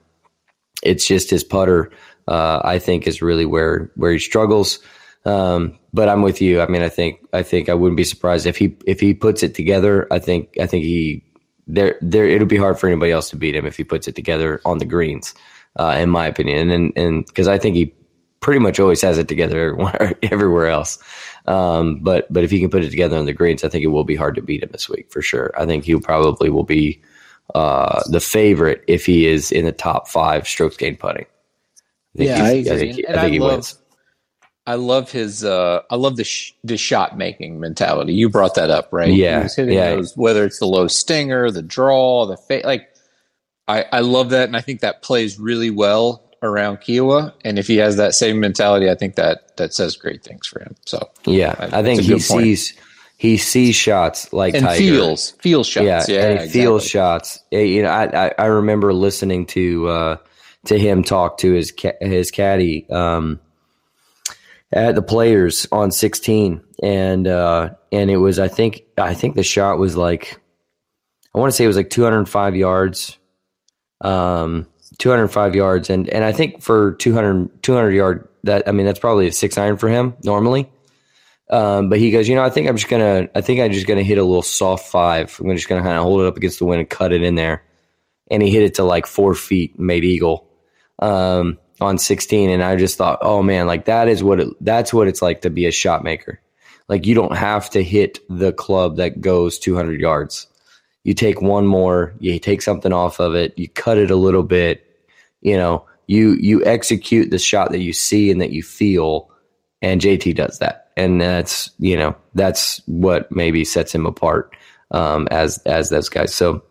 It's just his putter, I think, is really where he struggles. But I'm with you. I think I wouldn't be surprised if he puts it together. I think he there it'll be hard for anybody else to beat him if he puts it together on the greens, in my opinion. And because I think he pretty much always has it together everywhere else. But if he can put it together on the greens, I think it will be hard to beat him this week for sure. I think he probably will be the favorite if he is in the top 5 strokes gained putting. I think he wins. I love his. I love the shot making mentality. You brought that up, right? Yeah, those, whether it's the low stinger, the draw, the I love that, and I think that plays really well around Kiowa, and if he has that same mentality, I think that says great things for him. So yeah, I think he sees shots like and Tiger. feels shots. He feels shots. I remember listening to him talk to his caddy at the Players on 16, and it was I think the shot was like, I want to say it was like 205 yards. 205 yards. And I think for 200 yard, that's probably a 6-iron for him normally. But he goes, I think I'm just going to hit a little soft 5. I'm just going to kind of hold it up against the wind and cut it in there. And he hit it to like 4 feet and made eagle, on 16. And I just thought, oh man, like that's what it's like to be a shot maker. Like you don't have to hit the club that goes 200 yards. You take one more, you take something off of it, you cut it a little bit, you execute the shot that you see and that you feel, and JT does that. And that's what maybe sets him apart as those guys. So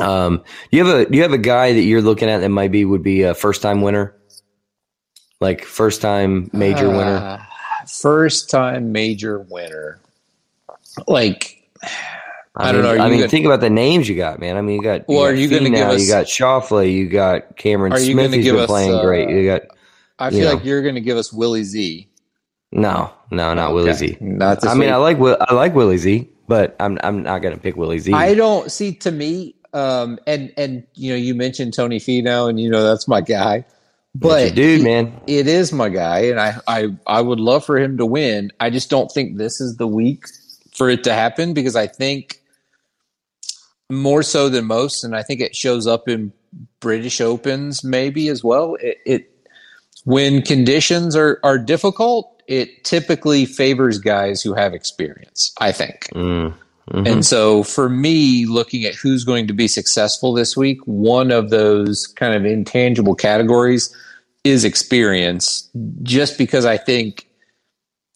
do you have a guy that you're looking at that would be a first-time winner? Like first-time major winner? First-time major winner. Like I don't know. Think about the names you got, man. You got. Well, are you going to give us? You got Schauffele. You got Cameron Smith. He's been playing great. You got. I feel like you're going to give us Willie Z. No, not Willie Z. Not. This week. I like Willie Z, but I'm not going to pick Willie Z. I don't see. To me, you mentioned Tony Finau, and that's my guy. But dude, man, it is my guy, and I would love for him to win. I just don't think this is the week for it to happen, because I think. More so than most, and I think it shows up in British Opens maybe as well. It when conditions are difficult, it typically favors guys who have experience, I think. Mm-hmm. And so for me, looking at who's going to be successful this week, one of those kind of intangible categories is experience, just because I think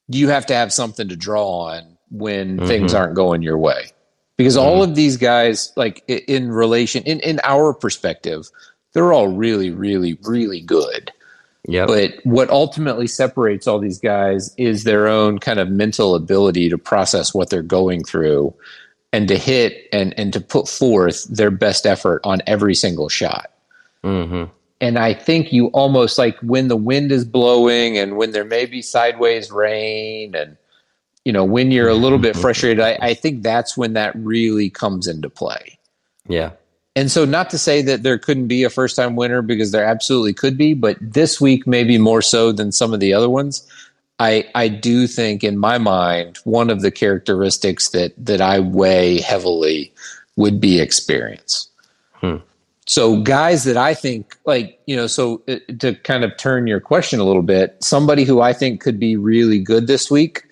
you have to have something to draw on when things aren't going your way. Because all of these guys, like in relation, in our perspective, they're all really, really, really good. Yeah. But what ultimately separates all these guys is their own kind of mental ability to process what they're going through and to hit and to put forth their best effort on every single shot. Mm-hmm. And I think you almost, like when the wind is blowing and when there may be sideways rain and when you're a little bit frustrated, I think that's when that really comes into play. Yeah. And so not to say that there couldn't be a first-time winner, because there absolutely could be, but this week maybe more so than some of the other ones. I do think, in my mind, one of the characteristics that I weigh heavily would be experience. So guys that I think, like, you know, so to kind of turn your question a little bit, somebody who I think could be really good this week,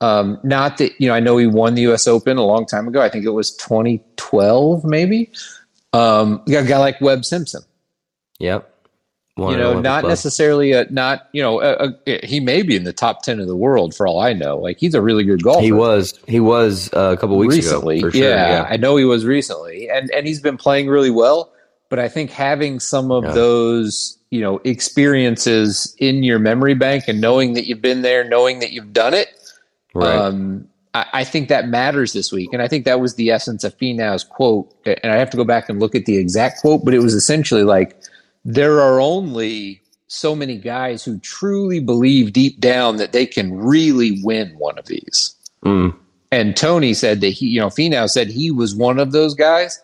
not that, you know, I know he won the U.S. Open a long time ago. I think it was 2012 maybe. You got a guy like Webb Simpson. Yep. You know, not necessarily a, not, you know, he may be in the top 10 of the world for all I know. Like, he's a really good golfer. He was a couple of weeks recently, ago. For sure. Yeah, I know he was recently. And he's been playing really well. But I think having some of those, you know, experiences in your memory bank and knowing that you've been there, knowing that you've done it, right. I think that matters this week. And I think that was the essence of Finau's quote. And I have to go back and look at the exact quote, but it was essentially like, there are only so many guys who truly believe deep down that they can really win one of these. And Tony said that he, you know, Finau said he was one of those guys.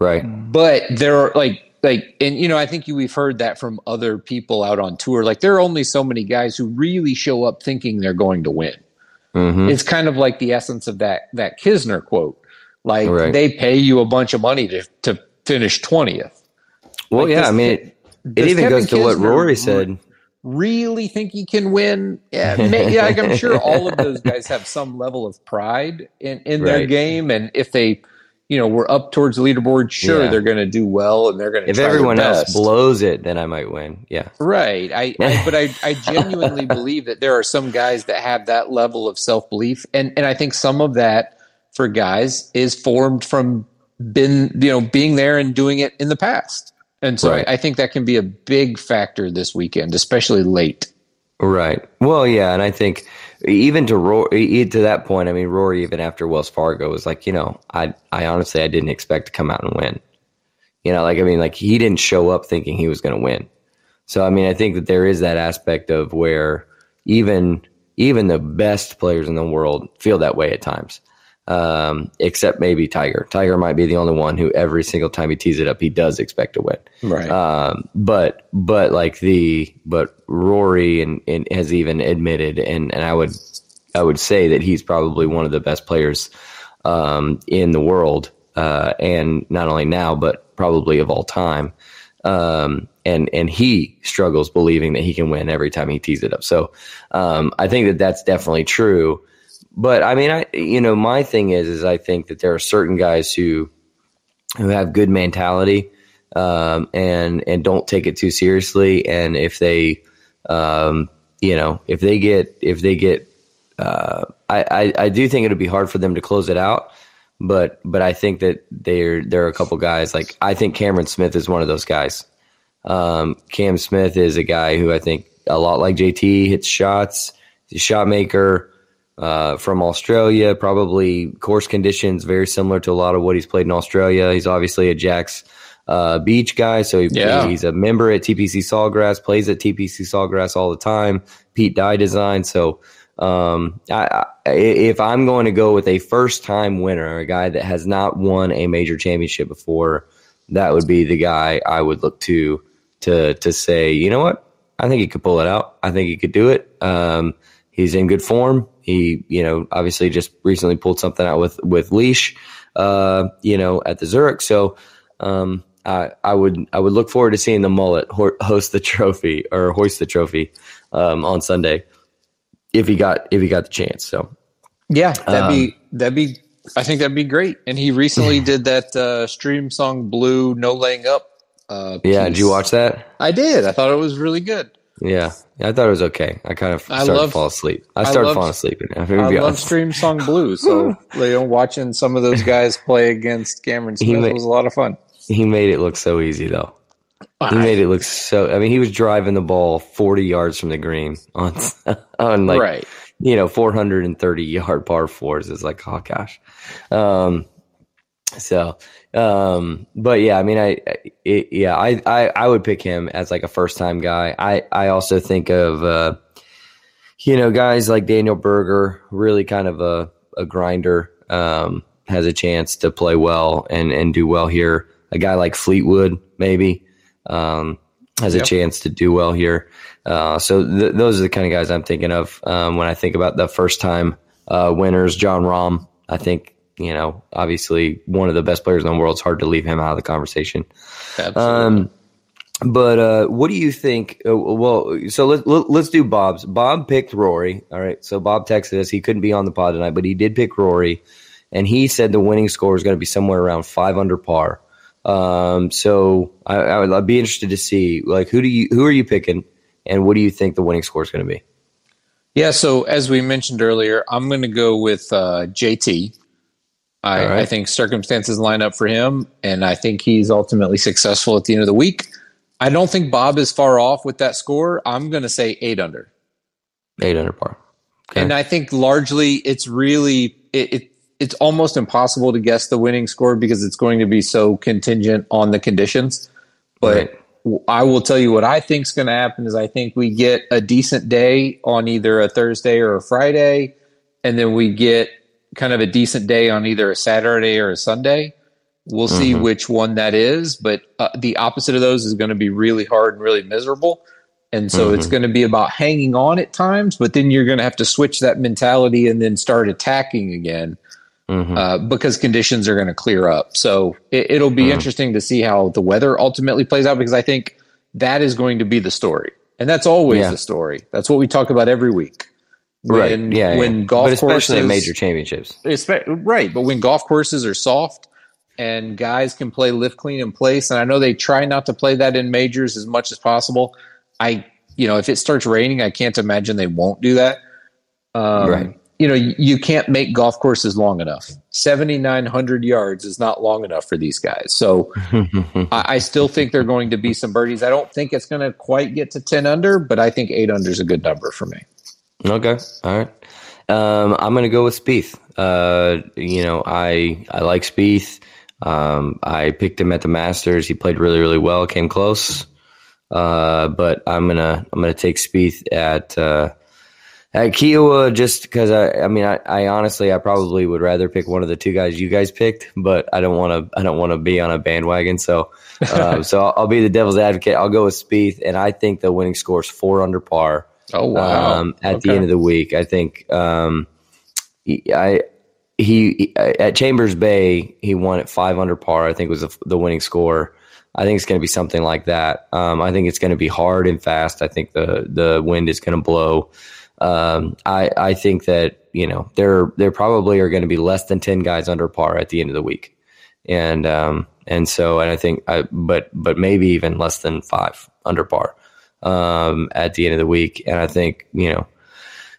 Right. But there are like, and you know, I think we've heard that from other people out on tour. Like, there are only so many guys who really show up thinking they're going to win. It's kind of like the essence of that Kisner quote. Like, they pay you a bunch of money to finish 20th. Well, like, yeah, I mean, it even Kevin goes to Kisner, what Rory said. Really think he can win? Yeah, like, I'm sure all of those guys have some level of pride in their game, and if they, you know, were up towards the leaderboard, sure, they're going to do well, and they're going to. If everyone else blows it, then I might win. Yeah, right. But I genuinely believe that there are some guys that have that level of self belief, and I think some of that for guys is formed from being there and doing it in the past. And so I think that can be a big factor this weekend, especially late. Right. Well, yeah, and I think even to that point, I mean, Rory, even after Wells Fargo, was like, you know, I honestly, I didn't expect to come out and win. You know, like, I mean, like, he didn't show up thinking he was going to win. So, I mean, I think that there is that aspect of where even the best players in the world feel that way at times. Except maybe Tiger. Tiger might be the only one who every single time he tees it up, he does expect to win. Right. But Rory and has even admitted, and I would say that he's probably one of the best players in the world, and not only now, but probably of all time. And he struggles believing that he can win every time he tees it up. So I think that's definitely true. But I mean, my thing is I think that there are certain guys who have good mentality, and don't take it too seriously. And if they, I do think it'll be hard for them to close it out. But I think that there are a couple guys, like, I think Cameron Smith is one of those guys. Cam Smith is a guy who, I think, a lot like JT, hits shots, he's a shot maker. From Australia, probably course conditions very similar to a lot of what he's played in Australia. He's obviously a Jack's Beach guy, so he's a member at TPC Sawgrass, plays at TPC Sawgrass all the time. Pete Dye design. So if I'm going to go with a first-time winner, a guy that has not won a major championship before, that would be the guy I would look to say, you know what? I think he could pull it out. I think he could do it. He's in good form. He, you know, obviously just recently pulled something out with Leash, at the Zurich. So I would look forward to seeing the mullet hoist the trophy on Sunday if he got the chance. So yeah, that'd be I think that'd be great. And he recently did that Stream Song Blue No Laying Up. Piece. Did you watch that? I did. I thought it was really good. Yeah, I thought it was okay. I kind of started to fall asleep. I started falling asleep. I love Stream Song Blue, so watching some of those guys play against Cameron Smith was a lot of fun. He made it look so easy, though. I mean, he was driving the ball 40 yards from the green on 430-yard par fours. It's like, oh, gosh. But yeah, I mean, I would pick him as like a first time guy. I also think of, guys like Daniel Berger, really kind of a grinder, has a chance to play well and do well here. a guy like Fleetwood maybe has a chance to do well here. So those are the kind of guys I'm thinking of when I think about the first-time winners. Jon Rahm, I think, you know, obviously one of the best players in the world. It's hard to leave him out of the conversation. Absolutely. But what do you think? Let's do Bob's. Bob picked Rory. All right, so Bob texted us. He couldn't be on the pod tonight, but he did pick Rory, and he said the winning score is going to be somewhere around 5 under par. So I'd be interested to see, like, who are you picking, and what do you think the winning score is going to be? Yeah, so as we mentioned earlier, I'm going to go with JT. I think circumstances line up for him, and I think he's ultimately successful at the end of the week. I don't think Bob is far off with that score. I'm going to say 8 under. 8 under par. Okay. And I think largely it's really it's almost impossible to guess the winning score because it's going to be so contingent on the conditions. But I will tell you what I think is going to happen is I think we get a decent day on either a Thursday or a Friday, and then we get kind of a decent day on either a Saturday or a Sunday. We'll see which one that is, but the opposite of those is going to be really hard and really miserable. And so it's going to be about hanging on at times, but then you're going to have to switch that mentality and then start attacking again because conditions are going to clear up. So it'll be interesting to see how the weather ultimately plays out, because I think that is going to be the story. And that's always the story. That's what we talk about every week. Right. When golf courses, especially at major championships. Right. But when golf courses are soft, and guys can play lift, clean, and place. And I know they try not to play that in majors as much as possible. If it starts raining, I can't imagine they won't do that. You can't make golf courses long enough. 7,900 yards is not long enough for these guys. So I still think they're going to be some birdies. I don't think it's going to quite get to 10 under, but I think 8 under is a good number for me. Okay. All right. I'm going to go with Spieth. I like Spieth. I picked him at the Masters. He played really, really well, came close. But I'm gonna take Spieth at Kiowa, just because I honestly probably would rather pick one of the two guys you guys picked, but I don't want to be on a bandwagon. So I'll be the devil's advocate. I'll go with Spieth, and I think the winning score is 4 under par. Oh wow! At the end of the week, I think he at Chambers Bay, he won at 5 under par, I think was the winning score. I think it's going to be something like that. I think it's going to be hard and fast. I think the wind is going to blow. I think that, there probably are going to be less than 10 guys under par at the end of the week. And I think maybe even less than 5 under par at the end of the week. And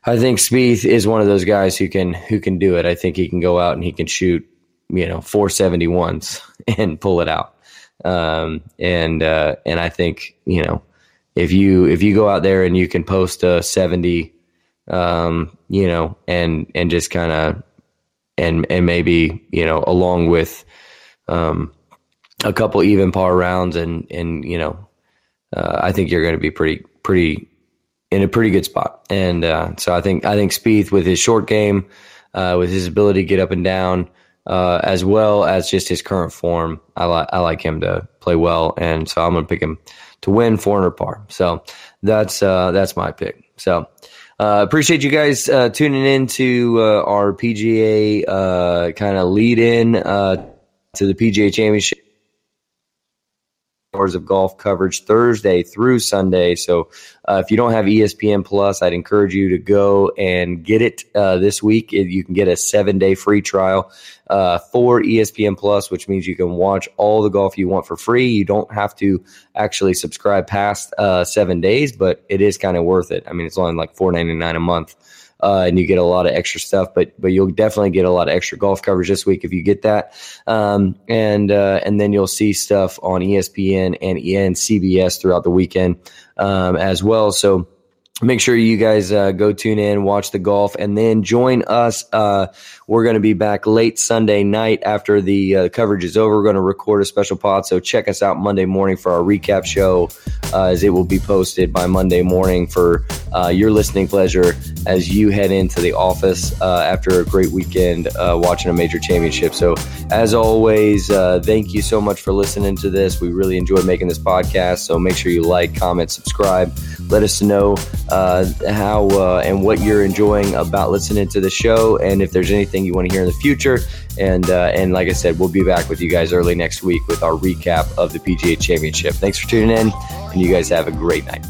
I think Spieth is one of those guys who can do it. I think he can go out and he can shoot, 471s and pull it out. And I think, if you go out there and you can post a 70, and just kind of, and maybe, along with, a couple even par rounds and I think you're going to be pretty in a pretty good spot. And so I think Spieth, with his short game, with his ability to get up and down, as well as just his current form, I like him to play well, and so I'm going to pick him to win 4 under par. So that's my pick. So appreciate you guys tuning in to our PGA kind of lead in to the PGA Championship. Hours of golf coverage Thursday through Sunday. So if you don't have ESPN Plus, I'd encourage you to go and get it this week. You can get a 7-day free trial for ESPN Plus, which means you can watch all the golf you want for free. You don't have to actually subscribe past 7 days, but it is kind of worth it. I mean, it's only like $4.99 a month. And you get a lot of extra stuff, but you'll definitely get a lot of extra golf coverage this week if you get that. And then you'll see stuff on ESPN and CBS throughout the weekend as well. So Make sure you guys go tune in, watch the golf, and then join us. We're going to be back late Sunday night after the coverage is over. We're going to record a special pod, so check us out Monday morning for our recap show, as it will be posted by Monday morning for your listening pleasure as you head into the office after a great weekend watching a major championship. So, as always, thank you so much for listening to this. We really enjoy making this podcast, so make sure you like, comment, subscribe. Let us know how and what you're enjoying about listening to the show, and if there's anything you want to hear in the future. And like I said, we'll be back with you guys early next week with our recap of the PGA Championship. Thanks for tuning in, and you guys have a great night.